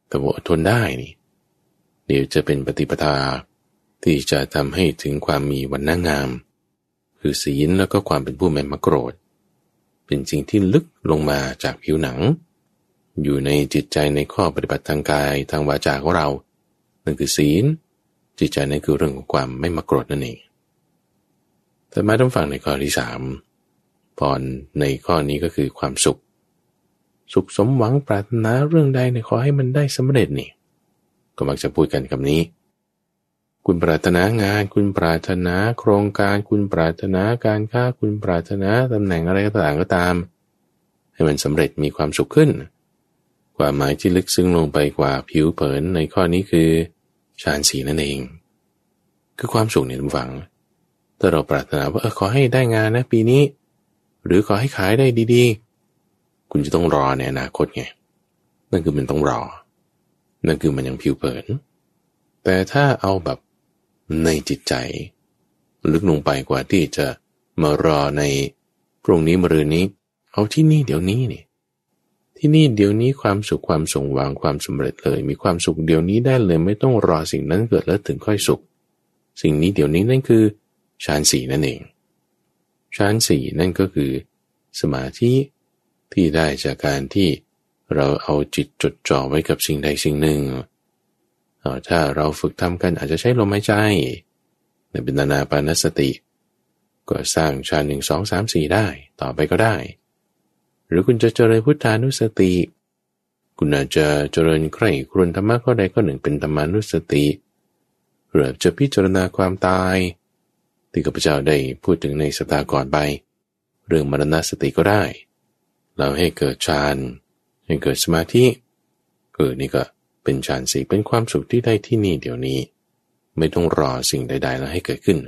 แต่ว่าอดทนได้นี่เดี๋ยวจะเป็นปฏิปทาที่จะทำให้ถึงความมีวรรณะงาม คือศีลแล้วก็ความเป็นผู้ไม่มักโกรธเป็นสิ่งที่ลึกลงมาจากผิวหนังอยู่ในจิตใจในข้อปฏิบัติทางกายทางวาจาของเรานั่นคือศีลจิตใจนั่นคือเรื่องของความไม่มักโกรธนั่นเองแต่มาต้องฟังในข้อที่สามตอนในข้อนี้ก็คือความสุขสุขสมหวังปรารถนาเรื่องใดเนี่ยขอให้มันได้สำเร็จนี่ก็มักจะพูดกันคำนี้คุณปรารถนางานคุณปรารถนาโครงการคุณปรารถนาการค้าคุณปรารถนาตำแหน่งอะไรต่างๆก็ตามให้มันสำเร็จมีความสุขขึ้นความหมายที่ลึกซึ้งลงไปกว่าผิวเผินในข้อนี้คือฌานสี่นั่นเองคือความสุขเนี่ยหวังถ้าเราปรารถนาว่าเออขอให้ได้งานนะปีนี้หรือขอให้ขายได้ดีๆคุณจะต้องรอในอนาคตไงนั่นคือมันต้องรอนั่นคือมันยังผิวเผินแต่ถ้าเอาแบบในจิตใจลึกลงไปกว่าที่จะมารอในพรุ่งนี้มะรืนนี้เอาที่นี่เดี๋ยวนี้นี่ที่นี่เดี๋ยวนี้ความสุขความสมหวังความสำเร็จเลยมีความสุขเดี๋ยวนี้ได้เลยไม่ต้องรอสิ่งนั้นเกิดแล้วถึงค่อยสุขสิ่งนี้เดี๋ยวนี้นั่นคือฌานสี่นั่นเองฌานสี่นั่นก็คือสมาธิที่ได้จากการที่เราเอาจิตจดจ่อไว้กับสิ่งใดสิ่งหนึ่งถ้าเราฝึกทำกันอาจจะใช้ลมหายใจในเป็นอานาปานสติก็สร้างฌานหนึ่งสองสามสี่ได้ต่อไปก็ได้หรือคุณจะเจริญพุทธานุสติคุณอาจจะเจริญใคร่ครวญธรรมะข้อใดข้อหนึ่งเป็นธรรมานุสติหรือจะพิจารณาความตายที่ข้าพเจ้าได้พูดถึงในสัปดาห์ก่อนไปเรื่องมรณสติก็ได้เราให้เกิดฌานให้เกิดสมาธิเกิดนี่ก็เป็นฌานสี่เป็นความสุขที่ได้ที่นี่เดี๋ยวนี้ไม่ต้องรอสิ่งใดๆแล้วให้เกิดขึ้น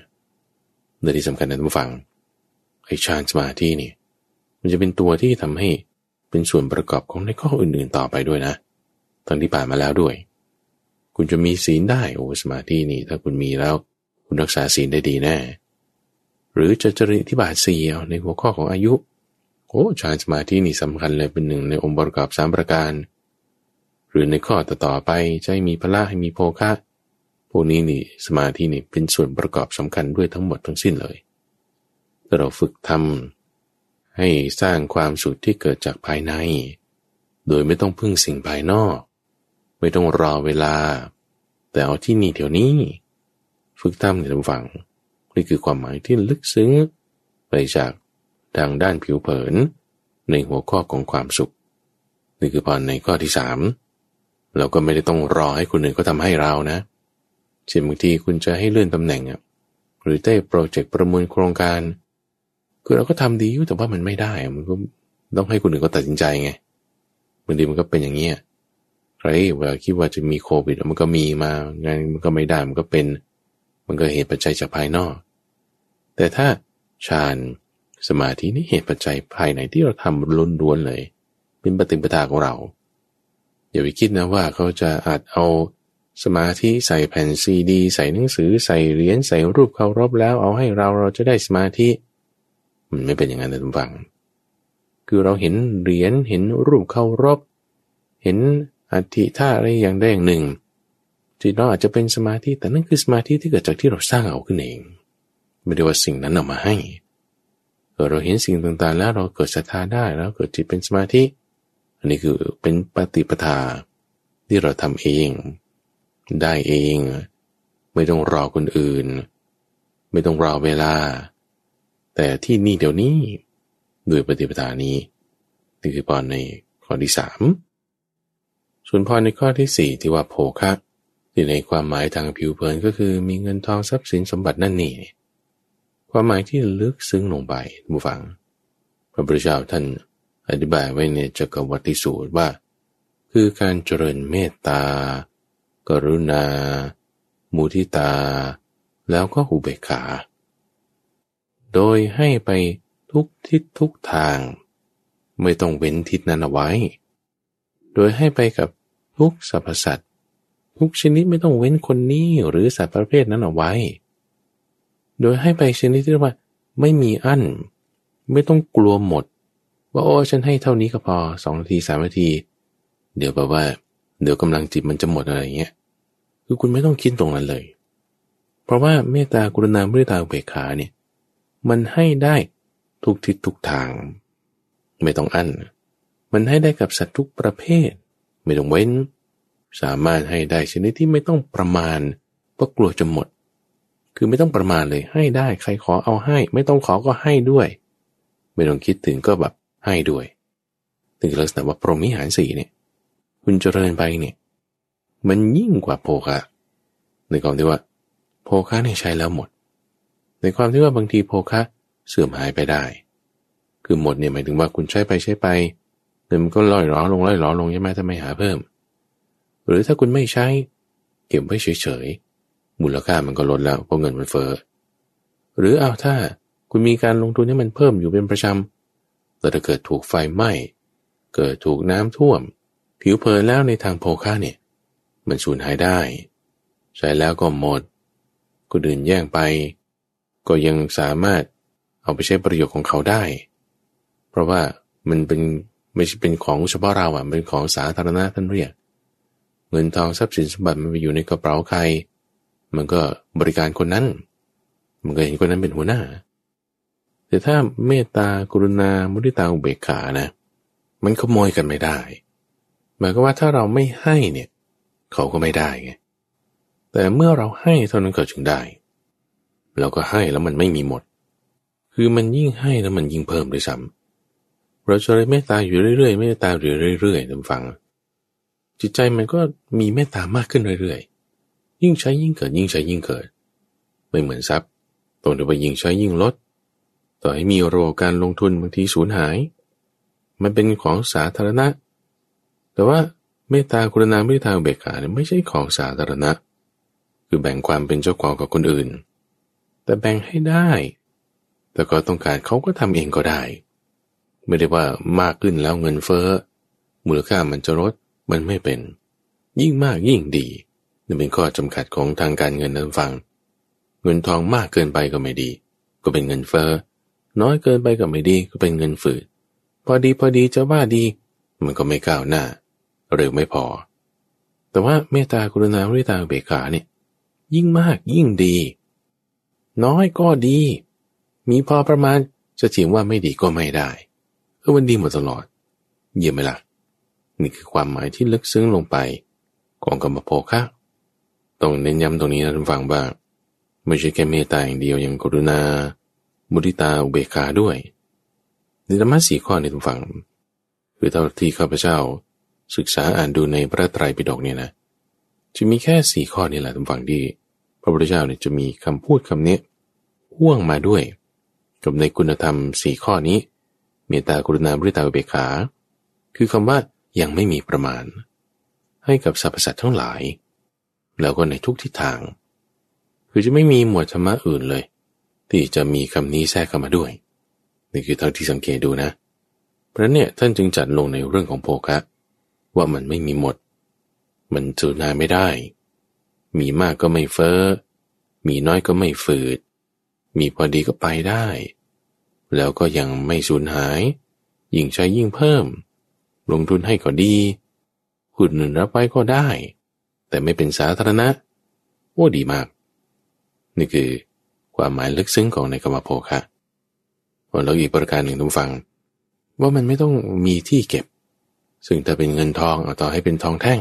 และที่สำคัญนะท่านผู้ฟังไอ้ฌานสมาธินี่มันจะเป็นตัวที่ทำให้เป็นส่วนประกอบของในข้ออื่นๆต่อไปด้วยนะทั้งที่ผ่านมาแล้วด้วยคุณจะมีศีลได้โอ้สมาธินี่ถ้าคุณมีแล้วคุณรักษาศีลได้ดีแน่หรือจะเจริญอิทธิบาทสี่เอาในหัวข้อของอายุโอ้ฌานสมาธินี่สำคัญเลยเป็นหนึ่งในองค์ประกอบสามประการหรือในข้อต่อๆไปใช้มีพละให้มีโภคะพวกนี้นี่สมาธินี่เป็นส่วนประกอบสำคัญด้วยทั้งหมดทั้งสิ้นเลยถ้าเราฝึกทำให้สร้างความสุขที่เกิดจากภายในโดยไม่ต้องพึ่งสิ่งภายนอกไม่ต้องรอเวลาแต่เอาที่นี่เดี๋ยวนี้ฝึกทำในทางฝังนี่คือความหมายที่ลึกซึ้งไปจากทางด้านผิวเผินในหัวข้อของความสุขนี่คือพรในข้อที่สามเราก็ไม่ได้ต้องรอให้คนอื่นเขาทำให้เรานะเช่นบางทีคุณจะให้เลื่อนตำแหน่งหรือได้โปรเจกต์ประมูลโครงการคือเราก็ทำดีอยู่แต่ว่ามันไม่ได้มันก็ต้องให้คนอื่นเขาตัดสินใจไงบางทีมันก็เป็นอย่างเงี้ยใครเวลาคิดว่าจะมีโควิดมันก็มีมางานมันก็ไม่ได้มันก็เป็นมันก็เหตุปัจจัยจากภายนอกแต่ถ้าฌานสมาธินี่เหตุปัจจัยภายในที่เราทำล้วนๆเลยเป็นปฏิปทาของเราอย่าไปคิดนะว่าเขาจะอาจเอาสมาธิใส่แผ่นซีดีใส่หนังสือใส่เหรียญใส่รูปเคารพแล้วเอาให้เราเราจะได้สมาธิมันไม่เป็นอย่างนั้นนะทุกฝั่งคือเราเห็นเหรียญเห็นรูปเคารพเห็นอัฐิธาตุอะไรอย่างใดอย่างหนึ่งจิตเราอาจจะเป็นสมาธิแต่นั่นคือสมาธิที่เกิดจากที่เราสร้างเอาขึ้นเองไม่ได้ว่าสิ่งนั้นเอามาให้เราเห็นสิ่งต่างๆแล้วเราเกิดศรัทธาได้แล้วเกิดจิตเป็นสมาธิอันนี้คือเป็นปฏิปทาที่เราทำเองได้เองไม่ต้องรอคนอื่นไม่ต้องรอเวลาแต่ที่นี่เดี๋ยวนี้ด้วยปฏิปทานี้นี่คือพรในข้อที่สามส่วนพรในข้อที่สี่ที่ว่าโภคะที่ในความหมายทางผิวเผินก็คือมีเงินทองทรัพย์สินสมบัตินั่นนี่ความหมายที่ลึกซึ้งลงไปบูฟังพระพุทธเจ้าท่านอธิบายไว้ในจักรวรรดิสูตรว่าคือการเจริญเมตตากรุณามุทิตาแล้วก็อุเบกขาโดยให้ไปทุกทิศทุกทางไม่ต้องเว้นทิศนั้นเอาไว้โดยให้ไปกับทุกสรรพสัตว์ทุกชนิดไม่ต้องเว้นคนนี้หรือสัตว์ประเภทนั้นเอาไว้โดยให้ไปชนิดที่ว่าไม่มีอั้นไม่ต้องกลัวหมดว่าโอ้ฉันให้เท่านี้ก็พอสองนาทีสามนาทีเดี๋ยวแบบว่าเดี๋ยวกำลังจิตมันจะหมดอะไรอย่างเงี้ยคือคุณไม่ต้องคิดตรงนั้นเลยเพราะว่าเมตตากรุณามุทิตาอุเบกขาเนี่ย มันให้ได้ทุกทิศทุกทางไม่ต้องอั้นมันให้ได้กับสัตว์ทุกประเภทไม่ต้องเว้นสามารถให้ได้ชนิดที่ไม่ต้องประมาณเพราะกลัวจะหมดคือไม่ต้องประมาณเลยให้ได้ใครขอเอาให้ไม่ต้องขอก็ให้ด้วยไม่ต้องคิดถึงก็แบบให้ด้วยถึงลักษณะว่าพรหมวิหารสี่เนี่ยคุณเจริญไปเนี่ยมันยิ่งกว่าโภคะในความที่ว่าโภคะเนี่ยใช้แล้วหมดในความที่ว่าบางทีโภคะเสื่อมหายไปได้คือหมดเนี่ยหมายถึงว่าคุณใช้ไปใช้ไปเงินมันก็ล่อยหลอลงล่อยหลอลงใช่ไหมถ้าไม่หาเพิ่มหรือถ้าคุณไม่ใช้เก็บไว้เฉยๆมูลค่ามันก็ลดแล้วเพราะเงินมันเฟ้อหรือเอาถ้าคุณมีการลงทุนให้มันเพิ่มอยู่เป็นประจำแต่ถ้าเกิดถูกไฟไหม้เกิดถูกน้ำท่วมผิวเผยแล้วในทางโภคะเนี่ยมันสูญหายได้ใช้แล้วก็หมดก็ดื่นแย่งไปก็ยังสามารถเอาไปใช้ประโยชน์ของเขาได้เพราะว่ามันเป็นไม่ใช่เป็นของเฉพาะเราอ่ะเป็นของสาธารณะท่านเรียกเงินทองทรัพย์สินสมบัติมันไปอยู่ในกระเป๋าใครมันก็บริการคนนั้นมันก็เห็นคนนั้นเป็นหัวหน้าแต่ถ้าเมตตากรุณามุทิตาอุเบกขานะมันขโมยกันไม่ได้หมายความว่าถ้าเราไม่ให้เนี่ยเขาก็ไม่ได้ไงแต่เมื่อเราให้เท่านั้นก็จึงได้เราก็ให้แล้วมันไม่มีหมดคือมันยิ่งให้แล้วมันยิ่งเพิ่มด้วยซ้ำเราจะเลยเมตตาอยู่เรื่อยๆเมตตาอยู่เรื่อยๆจนฟังจิตใจมันก็มีเมตตามากขึ้นเรื่อยๆยิ่งใช้ยิ่งเกิดยิ่งใช้ยิ่งเกิดไม่เหมือนทรัพย์ตรงที่ว่ายิ่งใช้ยิ่งลดต่อให้มีโรการลงทุนบางทีสูญหายมันเป็นของสาธารณะแต่ว่าเมตตากรุณามุทิตาอุเบกขาเนี่ยไม่ใช่ของสาธารณะคือแบ่งความเป็นเจ้าของกับคนอื่นแต่แบ่งให้ได้แต่ก็ต้องการเขาก็ทำเองก็ได้ไม่ได้ว่ามากขึ้นแล้วเงินเฟ้อมูลค่ามันจะลดมันไม่เป็นยิ่งมากยิ่งดีนี่เป็นข้อจำกัดของทางการเงินนั่นฟังเงินทองมากเกินไปก็ไม่ดีก็เป็นเงินเฟ้อน้อยเกินไปก็ไม่ดีก็เป็นเงินฝืดพอดีพอดีจะว่าดีมันก็ไม่ก้าวหน้าหรือไม่พอแต่ว่าเมตตากรุณามุทิตาอุเบกขาเนี่ยยิ่งมากยิ่งดีน้อยก็ดีมีพอประมาณจะเถียงว่าไม่ดีก็ไม่ได้เออมันดีหมดตลอดเยี่ยมไหมล่ะนี่คือความหมายที่ลึกซึ้งลงไปของคำโภคะต้องเน้นย้ำตรงนี้นะท่านฟังว่าไม่ใช่แค่เมตตาอย่างเดียวยังกรุณามุทิตาอุเบกขาด้วยในธรรมะสี่ข้อในท่านฟังคือเท่าที่ข้าพเจ้าศึกษาอ่านดูในพระไตรปิฎกเนี่ยนะจะมีแค่สี่ข้อนี่แหละท่านฟังที่พระพุทธเจ้าเนี่ยจะมีคำพูดคำนี้พ่วงมาด้วยกับในคุณธรรมสี่ข้อนี้เมตตากรุณามุทิตาอุเบกขาคือคำว่ายังไม่มีประมาณให้กับสรรพสัตว์ทั้งหลายแล้วก็ในทุกทิศทางคือจะไม่มีหมวดธรรมะอื่นเลยที่จะมีคำนี้แทรกเข้ามาด้วยนี่คือเท่าที่สังเกตดูนะเพราะเนี่ยท่านจึงจัดลงในเรื่องของโภคะว่ามันไม่มีหมดมันสูญหายไม่ได้มีมากก็ไม่เฟ้อมีน้อยก็ไม่ฝืดมีพอดีก็ไปได้แล้วก็ยังไม่สูญหายยิ่งใช้ยิ่งเพิ่มลงทุนให้ก็ดีอุดหนุนรับไว้ก็ได้แต่ไม่เป็นสาธารณะโอ้ดีมากนี่คือความหมายลึกซึ้งของในคำว่าโภคะแล้วอีกประการหนึ่งทุกฟังว่ามันไม่ต้องมีที่เก็บซึ่งถ้าเป็นเงินทองเอาต่อให้เป็นทองแท่ง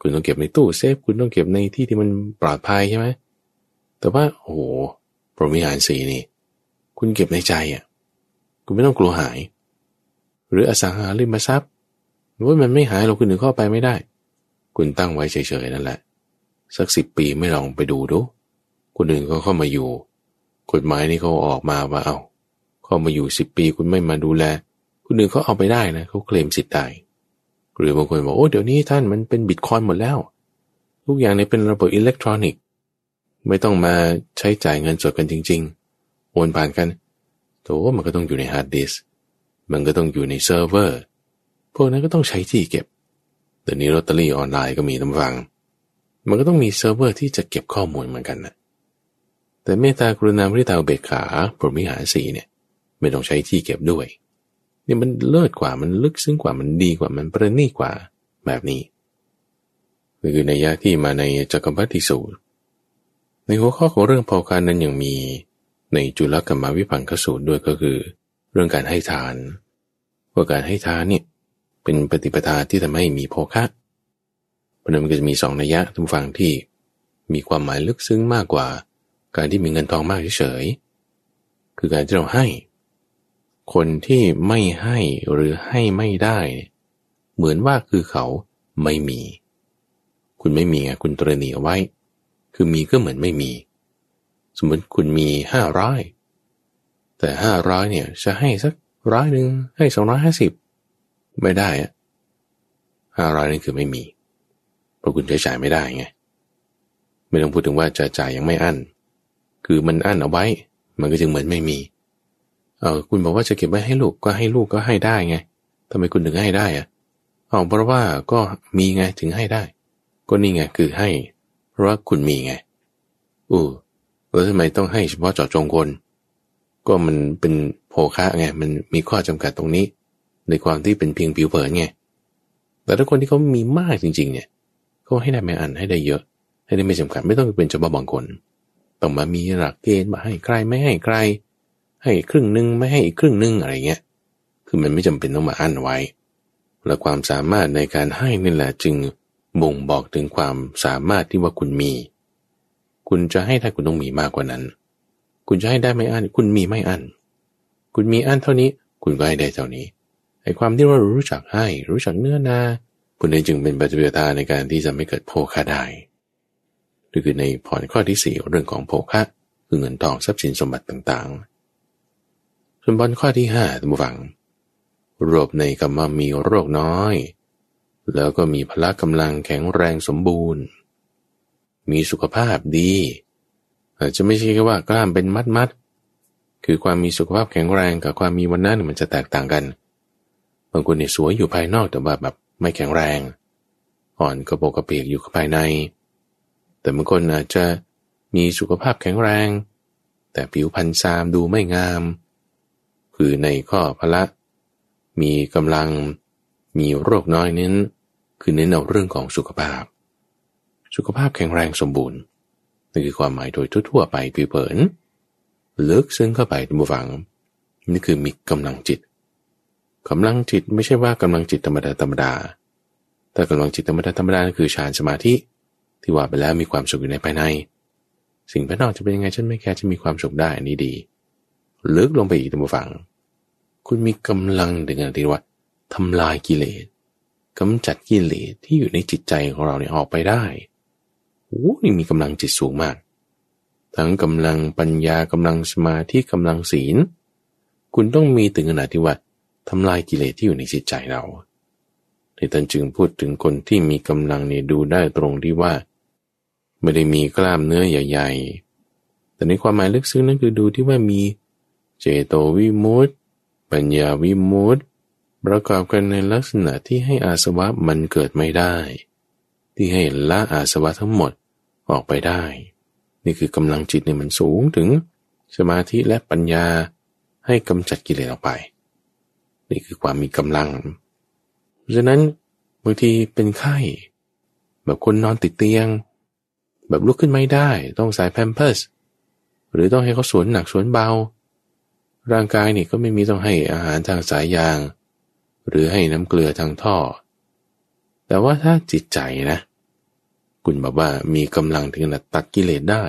คุณต้องเก็บในตู้เซฟคุณต้องเก็บในที่ที่มันปลอดภัยใช่ไหมแต่ว่าโอ้โหพรหมวิหารสี่นี่คุณเก็บในใจอ่ะคุณไม่ต้องกลัวหายหรืออสังหาริมทรัพย์ว่ามันไม่หายเราคุณหนึ่งเข้าไปไม่ได้คุณตั้งไว้เฉยๆนั่นแหละสักสิบปีไม่ลองไปดูดูคนอื่นก็เข้ามาอยู่กฎหมายนี่เขาออกมาว่าเอาเข้ามาอยู่สิบปีคุณไม่มาดูแลคนอื่นเขาเอาไปได้นะเขาเคลมสิทธิ์ได้หรือบางคนบอกโอ้เดี๋ยวนี้ท่านมันเป็นบิตคอยน์หมดแล้วทุกอย่างเนี่ยเป็นระบบอิเล็กทรอนิกส์ไม่ต้องมาใช้จ่ายเงินสดกันจริงๆโอนผ่านกันโถมันก็ต้องอยู่ในฮาร์ดดิสก์มันก็ต้องอยู่ในเซิร์ฟเวอร์พวกนั้นก็ต้องใช้ที่เก็บเดี๋ยวนี้ลอตเตอรี่ออนไลน์ก็มีลำฟังมันก็ต้องมีเซิร์ฟเวอร์ที่จะเก็บข้อมูลเหมือนกันนะแต่เมตตากรุณามุทิตาอุเบกขาพรหมวิหารสี่เนี่ยไม่ต้องใช้ที่เก็บด้วยนี่มันเลิศกว่ามันลึกซึ้งกว่ามันดีกว่ามันประณีตกว่าแบบนี้คือนัยยะที่มาในจักรพรรดิสูตรในหัวข้อของเรื่องโภคะนั้นยังมี ในจุลกรรมวิพังคสูตรด้วยก็คือเรื่องการให้ทานว่าการให้ทานเนี่ยเป็นปฏิปทาที่ทำให้มีโภคะเพราะนั้นมันก็จะมีสองนัยยะทุกฝั่งที่มีความหมายลึกซึ้งมากกว่าการที่มีเงินทองมากเฉยๆคือการที่เราให้คนที่ไม่ให้หรือให้ไม่ได้เหมือนว่าคือเขาไม่มีคุณไม่มีไงคุณตระหนี่เอาไว้คือมีก็เหมือนไม่มีสมมติคุณมีห้าร้อยแต่ห้าร้อยเนี่ยจะให้สักร้อยหนึ่งให้สองร้อยห้าสิบไม่ได้อะห้าร้อยนี่คือไม่มีเพราะคุณใช้จ่ายไม่ได้ไงไม่ต้องพูดถึงว่าจะจ่ายยังไม่อั้นคือมันอั้นเอาไว้มันก็จึงเหมือนไม่มีเออคุณบอกว่าจะเก็บไว้ให้ลูกก็ให้ลูกก็ให้ได้ไงทำไมคุณถึงให้ได้อ่ะอ๋อเพราะว่าก็มีไงถึงให้ได้ก็นี่ไงคือให้เพราะว่าคุณมีไงอู้แล้วทำไมต้องให้เฉพาะเจาะจงคนก็มันเป็นโภคะไงมันมีข้อจำกัดตรงนี้ในความที่เป็นเพียงผิวเผินไงแต่ถ้าคนที่เขามีมากจริงๆเนี่ยเขาให้ได้ไม่อันให้ได้เยอะให้ได้ไม่จำกัดไม่ต้องเป็นเฉพาะบางคนต้องมามีหลักเกณฑ์มาให้ใครไม่ให้ใครให้ครึ่งหนึ่งไม่ให้อีกครึ่งหนึ่งอะไรเงี้ยคือมันไม่จำเป็นต้องมาอั้นไว้และความสามารถในการให้นี่แหละจึงบ่งบอกถึงความสามารถที่ว่าคุณมีคุณจะให้ได้คุณต้องมีมากกว่านั้นคุณจะให้ได้ไม่อั้นคุณมีไม่อั้นคุณมีอั้นเท่านี้คุณก็ให้ได้เท่านี้ไอ้ความที่ว่ารู้จักให้รู้จักเนื้อนาคุณได้จึงเป็นปฏิปทาในการที่จะไม่เกิดโภคะได้นี่คือในพรข้อที่สี่เรื่องของโภคะคือเงินทองทรัพย์สินสมบัติต่างๆส่วนพรข้อที่ห้าท่านผู้ฟังรวบในกรรมมีโรคน้อยแล้วก็มีพละกำลังแข็งแรงสมบูรณ์มีสุขภาพดีอาจจะไม่ใช่แค่ว่ากล้ามเป็นมัดๆคือความมีสุขภาพแข็งแรงกับความมีวันนั้นมันจะแตกต่างกันบางคนเนี่ยสวยอยู่ภายนอกแต่ว่าแบบไม่แข็งแรงอ่อนกระโปรงกระเปียกอยู่ภายในแต่บางคนอาจจะมีสุขภาพแข็งแรงแต่ผิวพรรณซามดูไม่งามคือในข้อพละมีกำลังมีโรคน้อยเน้นคือเน้นเอาเรื่องของสุขภาพสุขภาพแข็งแรงสมบูรณ์นั่นคือความหมายโดยทั่วๆไปผิวเผินลึกซึ้งเข้าไปในบุฟังนี่คือมีกำลังจิตกำลังจิตไม่ใช่ว่ากำลังจิตธรรมดาธรรมดาแต่กำลังจิตธรรมดาธรรมดาคือฌานสมาธิที่ว่าไปแล้วมีความสุขอยู่ในภายในสิ่งภายนอกจะเป็นยังไงฉันไม่แคร์จะมีความสุขได้อันนี้ดีลึกลงไปอีกท่านผู้ฟังคุณมีกำลังถึงขนาดที่ว่าทำลายกิเลสกำจัดกิเลสที่อยู่ในจิตใจของเราเนี่ยออกไปได้โอ้นี่มีกำลังจิตสูงมากทั้งกำลังปัญญากำลังสมาธิกำลังศีลคุณต้องมีถึงขนาดที่ว่าทำลายกิเลสที่อยู่ในจิตใจเราท่านจึงพูดถึงคนที่มีกำลังเนี่ยดูได้ตรงที่ว่าไม่ได้มีกล้ามเนื้อใหญ่ๆแต่ในความหมายลึกซึ้งนั้นคือดูที่ว่ามีเจโตวิมุตติปัญญาวิมุตติประกอบกันในลักษณะที่ให้อาสวะมันเกิดไม่ได้ที่ให้ละอาสวะทั้งหมดออกไปได้นี่คือกำลังจิตเนี่ยมันสูงถึงสมาธิและปัญญาให้กำจัดกิเลสออกไปนี่คือความมีกำลังเพราะฉะนั้นบางทีเป็นไข้แบบคนนอนติดเตียงแบบลุกขึ้นไม่ได้ต้องใส่แพมเพิร์สหรือต้องให้เขาสวนหนักสวนเบาร่างกายนี่ก็ไม่มีต้องให้อาหารทางสายยางหรือให้น้ำเกลือทางท่อแต่ว่าถ้าจิตใจนะคุณบอกว่ามีกำลังถึงขนาดตัดกิเลสได้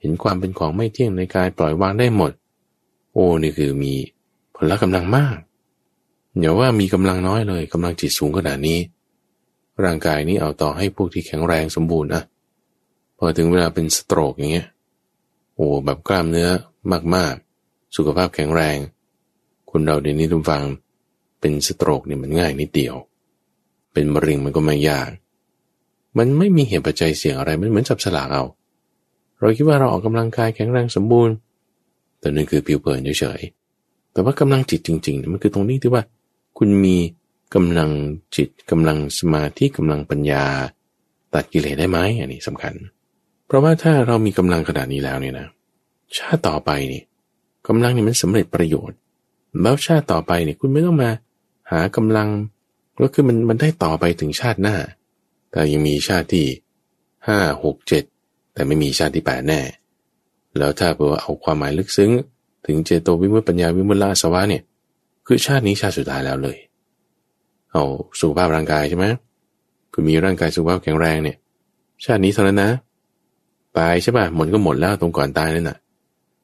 เห็นความเป็นของไม่เที่ยงในกายปล่อยวางได้หมดโอ้นี่คือมีพละกำลังมากอย่าว่ามีกำลังน้อยเลยกำลังจิตสูงขนาดนี้ร่างกายนี้เอาต่อให้พวกที่แข็งแรงสมบูรณ์อะพอถึงเวลาเป็นสโตรกอย่างเงี้ยโอ้แบบกล้ามเนื้อมากๆสุขภาพแข็งแรงคนเราเดี๋ยวนี้ทุกฟังเป็นสโตรกเนี่ยมันง่ายนิดเดียวเป็นมะเร็งมันก็ไม่ยากมันไม่มีเหตุปัจจัยเสี่ยงอะไรมันเหมือนจับฉลากเอาเราคิดว่าเราออกกำลังกายแข็งแรงสมบูรณ์แต่นั่นคือผิวเผินเฉยๆแต่ว่ากำลังจิตจริงๆมันคือตรงนี้ที่ว่าคุณมีกำลังจิตกำลังสมาธิกำลังปัญญาตัดกิเลสได้ไหมอันนี้สำคัญเพราะว่าถ้าเรามีกำลังขนาดนี้แล้วเนี่ยนะชาติต่อไปนี่กำลังนี่มันสำเร็จประโยชน์แล้วชาติต่อไปเนี่ยคุณไม่ต้องมาหากำลังแล้วคือมันมันได้ต่อไปถึงชาติหน้าแต่ยังมีชาติที่ห้า หก เจ็ดแต่ไม่มีชาติที่แปดแน่ แล้วถ้าเผื่อเอาความหมายลึกซึ้งถึงเจโตวิมุตติปัญญาวิมุตติละอาสวะเนี่ยคือชาตินี้ชาติสุดท้ายแล้วเลยเอาสุขภาพร่างกายใช่ไหมคือมีร่างกายสุขภาพแข็งแรงเนี่ยชาตินี้เท่านั้นนะตายใช่ป่ะหมดก็หมดแล้วตรงก่อนตายนั่นน่ะ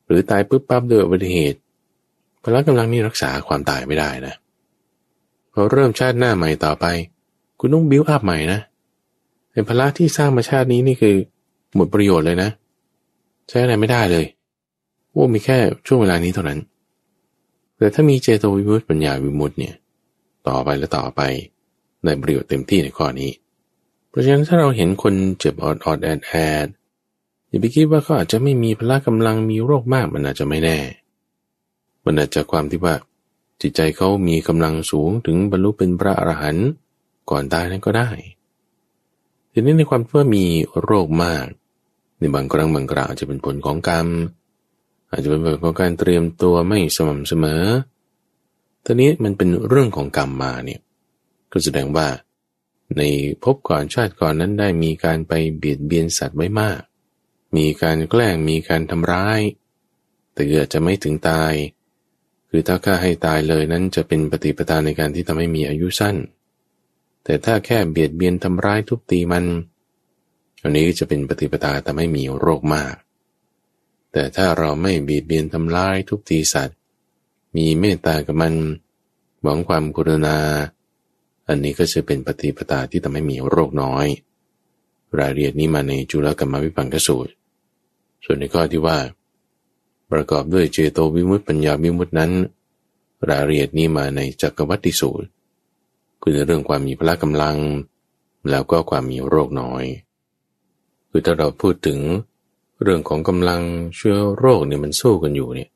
หรือตายปุ๊บปั๊บด้วยอุบัติเหตุพละกำลังนี่รักษาความตายไม่ได้นะพอเริ่มชาติหน้าใหม่ต่อไปคุณต้องบิ้วอัพใหม่นะไอ้พละที่สร้างมาชาตินี้นี่คือหมดประโยชน์เลยนะใช้อะไรไม่ได้เลยโอ้มีแค่ช่วงเวลานี้เท่านั้นแต่ถ้ามีเจโตวิมุตติปัญญาวิมุตติเนี่ยต่อไปและต่อไปได้ประโยชน์เต็มที่ในข้อนี้เพราะฉะนั้นถ้าเราเห็นคนเจ็บออดๆแอดแอดอย่าไปคิดว่าเขาอาจจะไม่มีพละกำลังมีโรคมากมันอาจจะไม่แน่มันอาจจะความที่ว่าจิตใจเขามีกำลังสูงถึงบรรลุเป็นพระอรหันต์ก่อนตายนั้นก็ได้ทีนี้ในความที่ว่ามีโรคมากในบางครั้งบางคราวอาจจะเป็นผลของกรรมอาจจะเป็นผลของการเตรียมตัวไม่สม่ำเสมอทีนี้มันเป็นเรื่องของกรรมมาเนี่ยก็แสดงว่าในภพก่อนชาติก่อนนั้นได้มีการไปเบียดเบียนสัตว์ไว้มากมีการแกล้งมีการทำร้ายแต่เกิดจะไม่ถึงตายคือถ้าฆ่าให้ตายเลยนั้นจะเป็นปฏิปทาในการที่ทำให้มีอายุสั้นแต่ถ้าแค่เบียดเบียนทำร้ายทุบตีมันอันนี้จะเป็นปฏิปทาทำให้มีโรคมากแต่ถ้าเราไม่เบียดเบียนทำร้ายทุบตีสัตว์มีเมตตากับมันหวังความกรุณาอันนี้ก็จะเป็นปฏิปทาที่ทำให้มีโรคน้อยรายละเอียดนี้มาในจุลกรรมวิปังคสูตรส่วนในข้อที่ว่าประกอบด้วยเจโตวิมุตติปัญญาวิมุตตินั้นรายละเอียดนี้มาในจักรวัตติสูตรคือในเรื่องความมีพละกำลังแล้วก็ความมีโรคน้อยคือถ้าเราพูดถึงเรื่องของกำลังเชื้อโรคเนี่ยมันสู้กันอยู่เนี่ย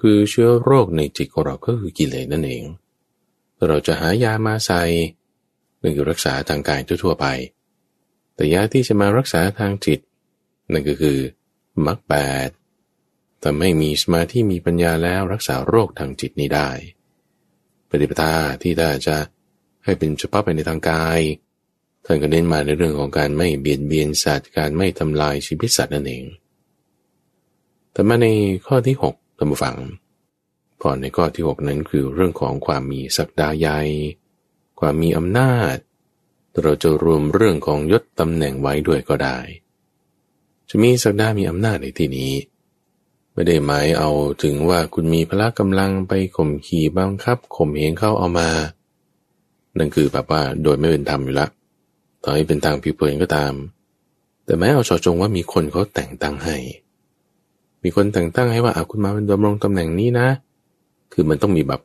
คือเชื้อโรคในจิตของเราก็คือกิเลสนั่นเองเราจะหายามาใส่นั่นคือรักษาทางกายทั่วๆไปแต่ยาที่จะมารักษาทางจิตนั่นก็คือมรรคแปดแต่ไม่มีสมาธิมีปัญญาแล้วรักษาโรคทางจิตนี้ได้ปฏิปทาที่ถ้าจะให้เป็นเฉพาะไปในทางกายท่านก็เน้นมาในเรื่องของการไม่เบียดเบียนสัตว์การไม่ทำลายชีวิตสัตว์นั่นเองแต่มาในข้อที่หกท่านผู้ฟังพอในข้อที่หกนั้นคือเรื่องของความมีศักดาใหญ่ความมีอำนาจเราจะรวมเรื่องของยศตำแหน่งไว้ด้วยก็ได้จะมีศักดามีอำนาจในที่นี้ไม่ได้หมายเอาถึงว่าคุณมีพละกำลังไปข่มขี่บังคับข่มเหงเข้าเอามานั่นคือแบบว่าโดยไม่เป็นธรรมอยู่ละต่อให้เป็นทางผิวเผินก็ตามแต่แม้เอาเจาะจงว่ามีคนเขาแต่งตั้งให้มีคนแต่งตั้งให้ว่าเอาคุณมาเป็นดำรงตำแหน่งนี้นะคือมันต้องมีแบบ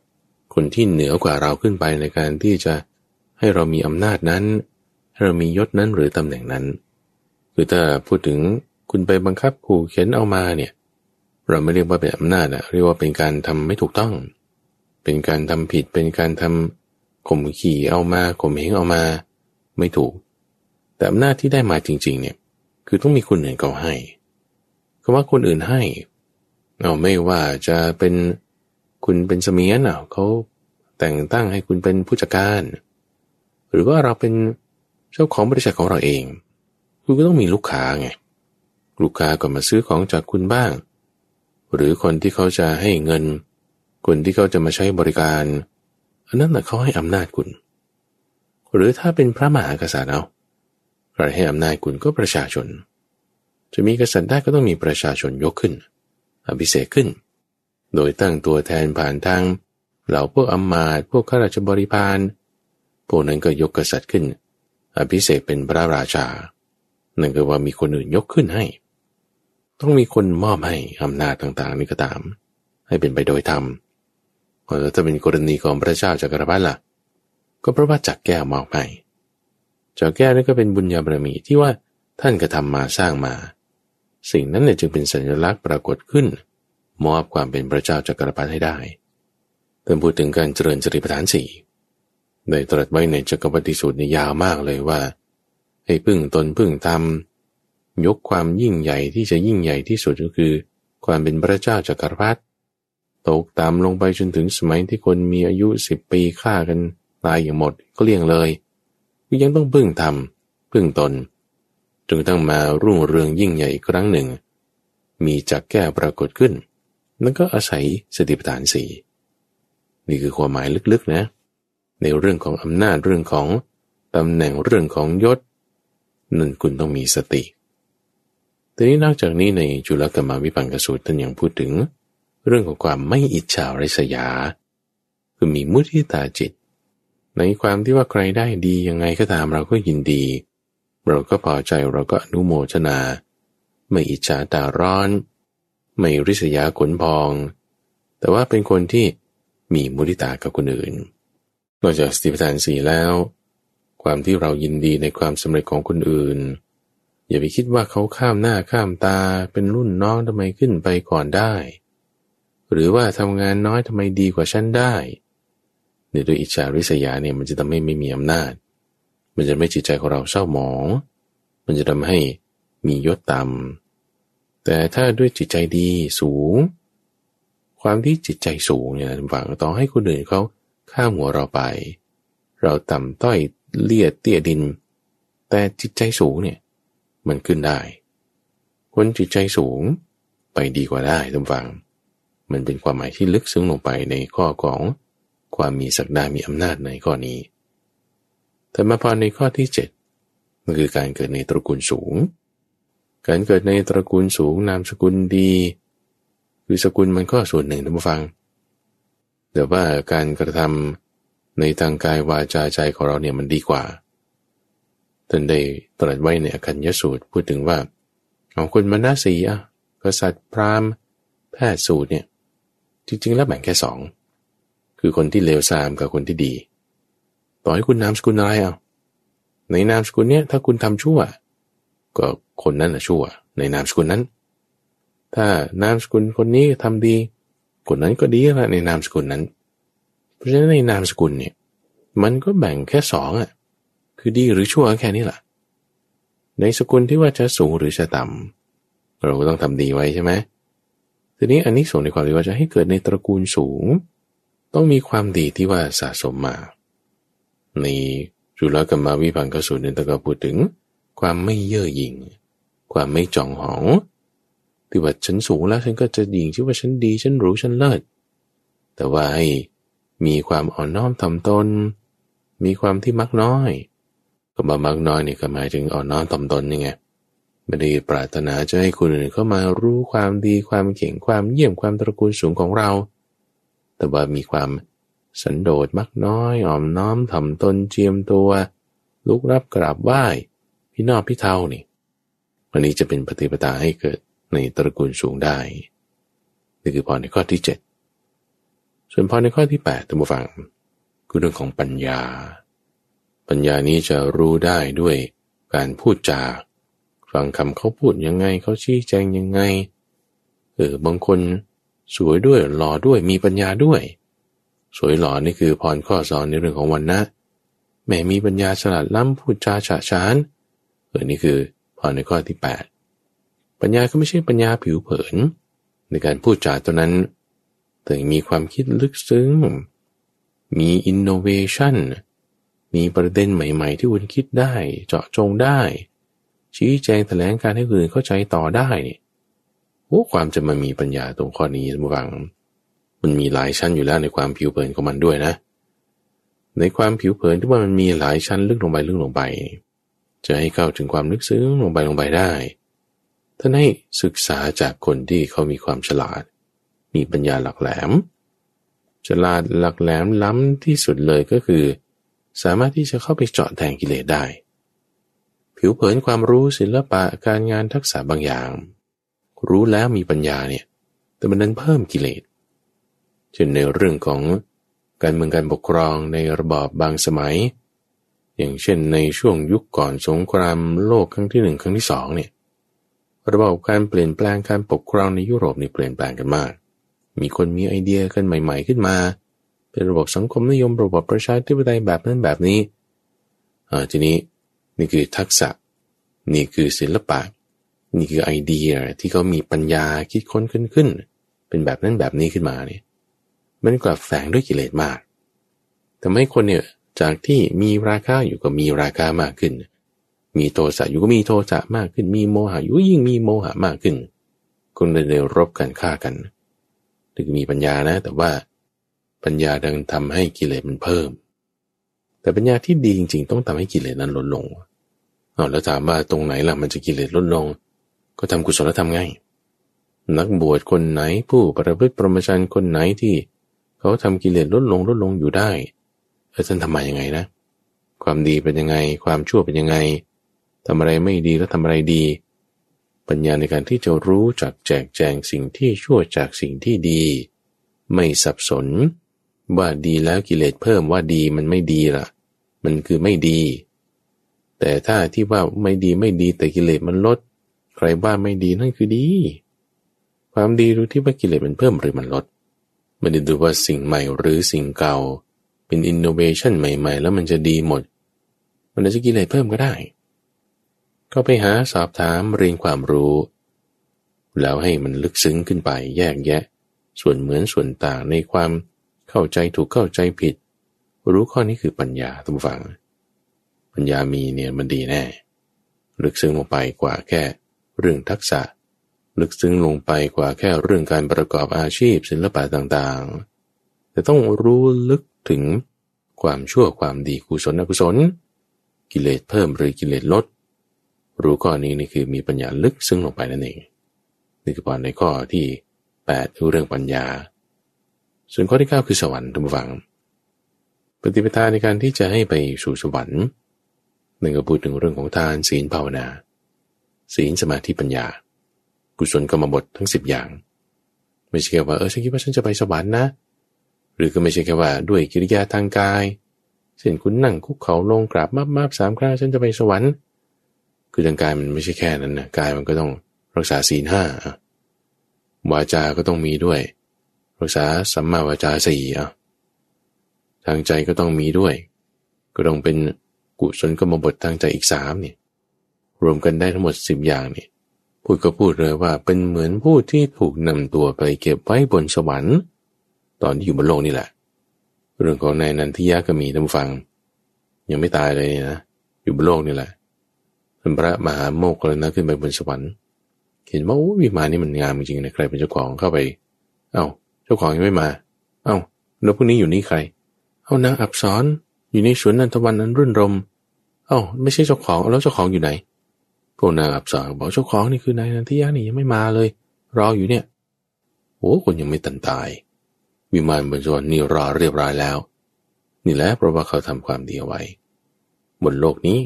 คนที่เหนือกว่าเราขึ้นไปในการที่จะให้เรามีอำนาจนั้นให้เรามียศนั้นหรือตำแหน่งนั้นคือถ้าพูดถึงคุณไปบังคับขู่เข็นเอามาเนี่ยเราไม่เรียกว่าเป็นอำนาจนะเรียกว่าเป็นการทำไม่ถูกต้องเป็นการทำผิดเป็นการทำข่มขี่เอามาข่มเหงเอามาไม่ถูกแต่อำนาจที่ได้มาจริงๆเนี่ยคือต้องมีคนอื่นเขาให้คำว่าคนอื่นให้เอาไม่ว่าจะเป็นคุณเป็นเสมียนเอาเขาแต่งตั้งให้คุณเป็นผู้จัดการหรือว่าเราเป็นเจ้าของบริษัทของเราเองคุณก็ต้องมีลูกค้าไงลูกค้าก็มาซื้อของจากคุณบ้างหรือคนที่เขาจะให้เงินคนที่เขาจะมาใช้บริการอันนั้นแหละเขาให้อำนาจคุณหรือถ้าเป็นพระมหากษัตริย์เอาใครให้อำนาจคุณก็ประชาชนจะมีกษัตริย์ได้ก็ต้องมีประชาชนยกขึ้นอภิเษกขึ้นโดยตั้งตัวแทนผ่านทางเหล่าพวกอำมาตย์พวกข้าราชบริพารพวกนั้นก็ยกกษัตริย์ขึ้นอภิเษกเป็นพระราชานั่นก็ว่ามีคนอื่นยกขึ้นให้ต้องมีคนมอบให้อำนาจต่างๆนี่ก็ตามให้เป็นไปโดยธรรมแล้วถ้าเป็นกรณีของพระเจ้าจักรพรรดิล่ะก็เพราะว่าจักรแก้วมอบให้จักรแก้วนี่ก็เป็นบุญญาบารมีที่ว่าท่านกระทำมาสร้างมาสิ่งนั้นเนี่ยจึงเป็นสัญลักษณ์ปรากฏขึ้นมอบความเป็นพระเจ้าจักรพรรดิให้ได้เติมพูดถึงการเจริญสติปัฏฐานสี่ได้ตรัสไว้ในจักรวัตติสูตรนี่ยาวมากเลยว่าให้พึ่งตนพึ่งธรรมยกความยิ่งใหญ่ที่จะยิ่งใหญ่ที่สุดก็คือความเป็นพระเจ้าจักรพรรดิตกตามลงไปจนถึงสมัยที่คนมีอายุสิบปีฆ่ากันตายอย่างหมดเกลี้ยงเลยก็ยังต้องพึ่งธรรมพึ่งตนจนกระทั่งมารุ่งเรืองยิ่งใหญ่อีกครั้งหนึ่ง มีจักแก้วปรากฏขึ้นนั่นก็อาศัยสติปัฏฐานสี่นี่คือความหมายลึกๆนะในเรื่องของอำนาจเรื่องของตำแหน่งเรื่องของยศนั่นคุณต้องมีสติทีนี้นอกจากนี้ในจุลกรรมวิปังกสูตรท่านยังพูดถึงเรื่องของความไม่อิจฉาริษยาคือมีมุทิตาจิตในความที่ว่าใครได้ดียังไงก็ตามเราก็ยินดีเราก็พอใจเราก็อนุโมทนาไม่อิจฉาตาร้อนไม่ริษยาขนพองแต่ว่าเป็นคนที่มีมุทิตากับคนอื่นนอกจากสติปัฏฐานสี่แล้วความที่เรายินดีในความสำเร็จของคนอื่นอย่าไปคิดว่าเขาข้ามหน้าข้ามตาเป็นรุ่นน้องทำไมขึ้นไปก่อนได้หรือว่าทำงานน้อยทำไมดีกว่าฉันได้ในโดยอิจฉาริษยาเนี่ยมันจะทำให้ไม่มีอำนาจมันจะไม่จิตใจของเราเศร้าหมองมันจะทำให้มียศต่ำแต่ถ้าด้วยจิตใจดีสูงความที่จิตใจสูงเนี่ยหวังต่อให้คนอื่นเขาข้ามหัวเราไปเราต่ำต้อยเลียดเตี้ยดินแต่จิตใจสูงเนี่ยมันขึ้นได้คนจิตใจสูงไปดีกว่าได้ท่านฟังมันเป็นความหมายที่ลึกซึ้งลงไปในข้อของความมีศักดามีอำนาจในข้อนี้แต่มาพอในข้อที่เจ็ดมันคือการเกิดในตระกูลสูงการเกิดในตระกูลสูงนามสกุลดีคือสกุลมันก็ส่วนหนึ่งท่านผู้ฟังแต่ว่าการกระทำในทางกายวาจาใจของเราเนี่ยมันดีกว่าท่านได้ตรัสไว้ในอคัญญสูตรพูดถึงว่าเอาคนมณสีอ่ะกษัตริย์พราหมณ์แพทย์สูตรเนี่ยจริงๆแล้วแบ่งแค่สองคือคนที่เลวทรามกับคนที่ดีต่อให้คุณนามสกุลอะไรเอาในนามสกุลเนี้ยถ้าคุณทำชั่วก็คนนั้นน่ะชั่วในนามสกุลนั้นถ้านามสกุลคนนี้ทำดีคนนั้นก็ดีละในนามสกุลนั้นเพราะฉะนั้นในนามสกุลเนี่ยมันก็แบ่งแค่สองอ่ะคือดีหรือชั่วแค่นี้แหละในสกุลที่ว่าจะสูงหรือจะต่ำเราก็ต้องทำดีไว้ใช่ไหมทีนี้อันนี้ส่งในความที่ว่าจะให้เกิดในตระกูลสูงต้องมีความดีที่ว่าสะสมมาในจุลกรรมวิภังคสูตรนั้นก็พูดถึงความไม่เย่อหยิ่งความไม่จองหองที่ว่าฉันสูงแล้วฉันก็จะหยิ่งที่ว่าฉันดีฉันรู้ฉันเลิศแต่ว่าให้มีความอ่อนน้อมถ่อมตนมีความที่มักน้อยก็บามากน้อยนี่ก็หมายถึงอ่อนน้อมถ่อมตนนี่ไงไม่ได้ปรารถนาจะให้คนอื่นเข้ามารู้ความดีความเก่งความเยี่ยมความตระกูลสูงของเราแต่ว่ามีความสันโดษมักน้อยอ่อนน้อมถ่อมตนเจียมตัวลุกรับกราบไหว้พี่นอบพี่เทานี่วันนี้จะเป็นปฏิปทาให้เกิดในตระกูลสูงได้นี่คือพรในข้อที่เจ็ดส่วนพรในข้อที่แปดท่านผู้ฟังคือเรื่องของปัญญาปัญญานี้จะรู้ได้ด้วยการพูดจาฟังคำเขาพูดยังไงเขาชี้แจงยังไงเออบางคนสวยด้วยหล่อด้วยมีปัญญาด้วยสวยหล่อนี่คือพรข้อสอนในเรื่องของวรรณะแม้มีปัญญาฉลาดล้ำพูดจาฉะฉานเออนี่คือพรในข้อที่แปดปัญญาก็ไม่ใช่ปัญญาผิวเผินในการพูดจาตัวนั้นแต่มีความคิดลึกซึ้งมีอินโนเวชั่นมีประเด็นใหม่ๆที่คุณคิดได้เจาะจงได้ชี้แจงแถลงการให้คนอื่นเข้าใจต่อได้นี่โอ้ความจะมามีปัญญาตรงข้อนี้ท่านผู้ฟังมันมีหลายชั้นอยู่แล้วในความผิวเผินของมันด้วยนะในความผิวเผินที่ว่ามันมีหลายชั้นลึกลงไปลึกลงไปจะให้เข้าถึงความลึกซึ้งลงไปลงไปได้ท่านให้ศึกษาจากคนที่เขามีความฉลาดมีปัญญาหลักแหลมฉลาดหลักแหลมล้ำที่สุดเลยก็คือสามารถที่จะเข้าไปเจาะแทงกิเลสได้ผิวเผินความรู้ศิลปะการงานทักษะบางอย่างรู้แล้วมีปัญญาเนี่ยแต่มันนั้นเพิ่มกิเลสเช่นในเรื่องของการเมืองการปกครองในระบอบบางสมัยอย่างเช่นในช่วงยุคก่อนสงครามโลกครั้งที่หนึ่งครั้งที่สองเนี่ยระบอบการเปลี่ยนแปลงการปกครองในยุโรปนี่เปลี่ยนแปลงกันมากมีคนมีไอเดียกันใหม่ๆขึ้นมาเป็นระบบสังคมนิยมระบบประชาธิปไตยแบบนั้นแบบนี้อ่าทีนี้นี่คือทักษะนี่คือศิลปะนี่คือไอเดียที่เขามีปัญญาคิดค้นขึ้นขึ้นเป็นแบบนั้นแบบนี้ขึ้นมาเนี่ยมันกลับแฝงด้วยกิเลสมากทำให้คนเนี่ยจากที่มีราคะอยู่ก็มีราคะมากขึ้นมีโทสะอยู่ก็มีโทสะมากขึ้นมีโมหะอยู่ยิ่งมีโมหะมากขึ้น คุณเลยได้รบกันฆ่ากันถึงมีปัญญานะแต่ว่าปัญญาดังทำให้กิเลสมันเพิ่มแต่ปัญญาที่ดีจริงๆต้องทำให้กิเลสนั้นลดลงเอาแล้วถามว่าตรงไหนล่ะมันจะกิเลสลดลงก็ทำกุศลธรรมไงนักบวชคนไหนผู้ประพฤติพรหมจรรย์คนไหนที่เขาทำกิเลสลดลงลดลงอยู่ได้แล้วท่านทำมายังไงนะความดีเป็นยังไงความชั่วเป็นยังไงทำอะไรไม่ดีแล้วทำอะไรดีปัญญาในการที่จะรู้จักแจกแจงสิ่งที่ชั่วจากสิ่งที่ดีไม่สับสนว่าดีแล้วกิเลสเพิ่มว่าดีมันไม่ดีล่ะมันคือไม่ดีแต่ถ้าที่ว่าไม่ดีไม่ดีแต่กิเลสมันลดใครว่าไม่ดีนั่นคือดีความดีรู้ที่ว่ากิเลสมันเพิ่มหรือมันลดไม่ได้ดูว่าสิ่งใหม่หรือสิ่งเก่าเป็นอินโนเวชันใหม่ๆแล้วมันจะดีหมดมันอาจจะกิเลสเพิ่มก็ได้ก็ไปหาสอบถามเรียนความรู้แล้วให้มันลึกซึ้งขึ้นไปแยกแยะส่วนเหมือนส่วนต่างในความเข้าใจถูกเข้าใจผิดรู้ข้อนี้คือปัญญาท่านผู้ฟังปัญญามีเนี่ยมันดีแน่ลึกซึ้งลงไปกว่าแค่เรื่องทักษะลึกซึ้งลงไปกว่าแค่เรื่องการประกอบอาชีพศิลปะต่างๆแต่ต้องรู้ลึกถึงความชั่วความดีกุศลอกุศลกิเลสเพิ่มหรือกิเลสลดรู้ข้อนี้นี่คือมีปัญญาลึกซึ้งลงไปนั่นเองนี่คือตอนในข้อที่แปดคือเรื่องปัญญาส่วนข้อที่เก้าคือสวรรค์ท่านผู้ฟังปฏิปทาในการที่จะให้ไปสู่สวรรค์นั่นก็พูดถึงเรื่องของทานศีลภาวนาศีลสมาธิปัญญากุศลกรรมบททั้งสิบอย่างไม่ใช่แค่ว่าเออฉันคิดว่าฉันจะไปสวรรค์นะหรือก็ไม่ใช่แค่ว่าด้วยกิริยาทางกายเช่นคุณนั่งคุกเข่าลงกราบมาบๆสามครั้งฉันจะไปสวรรค์คือทางกายมันไม่ใช่แค่นั้นนะกายมันก็ต้องรักษาศีลห้าวาจาก็ต้องมีด้วยรักษาสัมมาวาจาสี่อ่ะทางใจก็ต้องมีด้วยก็ต้องเป็นกุศลกรรมบททางใจอีกสามนี่รวมกันได้ทั้งหมดสิบอย่างนี่พูดก็พูดเลยว่าเป็นเหมือนผู้ที่ถูกนำตัวไปเก็บไว้บนสวรรค์ตอนที่อยู่บนโลกนี่แหละเรื่องของนายนันทิยะก็มีท่านฟังยังไม่ตายเลยนะอยู่บนโลกนี่แหละพระมหาโมคคัลลานะขึ้นไปบนสวรรค์เห็นว่าโอ้วิมานนี่มันงามจริงๆนะใครเป็นเจ้าของเข้าไปเอ้าเจ้าของยังไม่มาเอ้าแล้วพวกนี้อยู่นี่ใครเอ้านางอัปสรอยู่ในสวนนันทวันนั้นรื่นรมเอ้าไม่ใช่เจ้าของแล้วเจ้าของอยู่ไหนพวกนางอัปสรบอกเจ้าของนี่คือนายนันทิยะนี่ยังไม่มาเลยรออยู่เนี่ยโอ้คนยังไม่ตันตายวิมานบนสวรรค์นี่รอเรียบร้อยแล้วนี่แหละเพราะว่าเขาทำความดีเอาไว้บนโลกนี้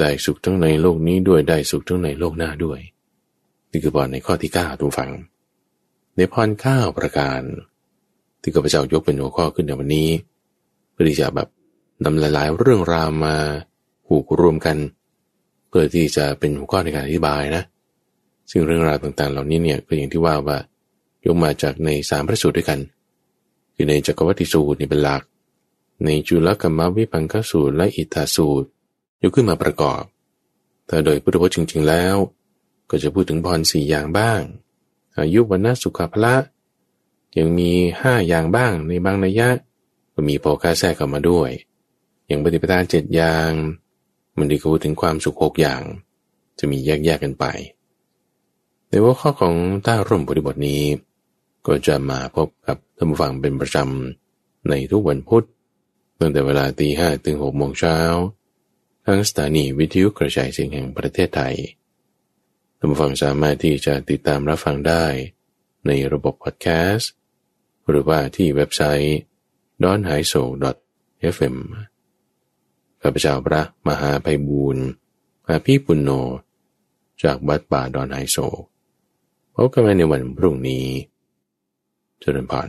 ได้สุขทั้งในโลกนี้ด้วยได้สุขทั้งในโลกหน้าด้วยนี่คือพรในข้อที่เก้าทุกฟังในพรเก้าประการที่ข้าพเจ้ายกเป็นหัวข้อขึ้นในวันนี้เพื่อที่จะแบบนำหลายๆเรื่องราวมาผูกรวมกันเพื่อที่จะเป็นหัวข้อในการอธิบายนะซึ่งเรื่องราวต่างๆเหล่านี้เนี่ยก็อย่างที่ว่าว่ายกมาจากในสามพระสูตรด้วยกันคือในจักรวัตติสูตรนี่เป็นหลักในจุลกัมมวิภังคสูตรและอิทธาสูตรยกขึ้นมาประกอบแต่โดยพุทธวจนะจริงๆแล้วก็จะพูดถึงพรสี่อย่างบ้างอายุวรรณะสุขภละยังมีห้าอย่างบ้างในบางนัยยะก็มีโภคะแทรกเข้ามาด้วยอย่างปฏิปทาเจ็ดอย่างมันได้พูดถึงความสุขหกอย่างจะมีแยกๆกันไปในหัวข้อของใต้ร่มโพธิบทนี้ก็จะมาพบกับท่านผู้ฟังเป็นประจำในทุกวันพุธตั้งแต่เวลา ห้านาฬิกา ถึง หกโมงเช้าทางสถานีวิทยุกระจายเสียงแห่งประเทศไทยท่านผู้ฟังสามารถที่จะติดตามรับฟังได้ในระบบพอดแคสต์หรือว่าที่เว็บไซต์ ดอนไฮโซ ดอท เอฟเอ็ม ข้าพเจ้าพระมหาไพบูลย์อาภิปุณโญจากวัดป่าดอนไฮโซพบกันใหม่ในวันพรุ่งนี้เจริญพร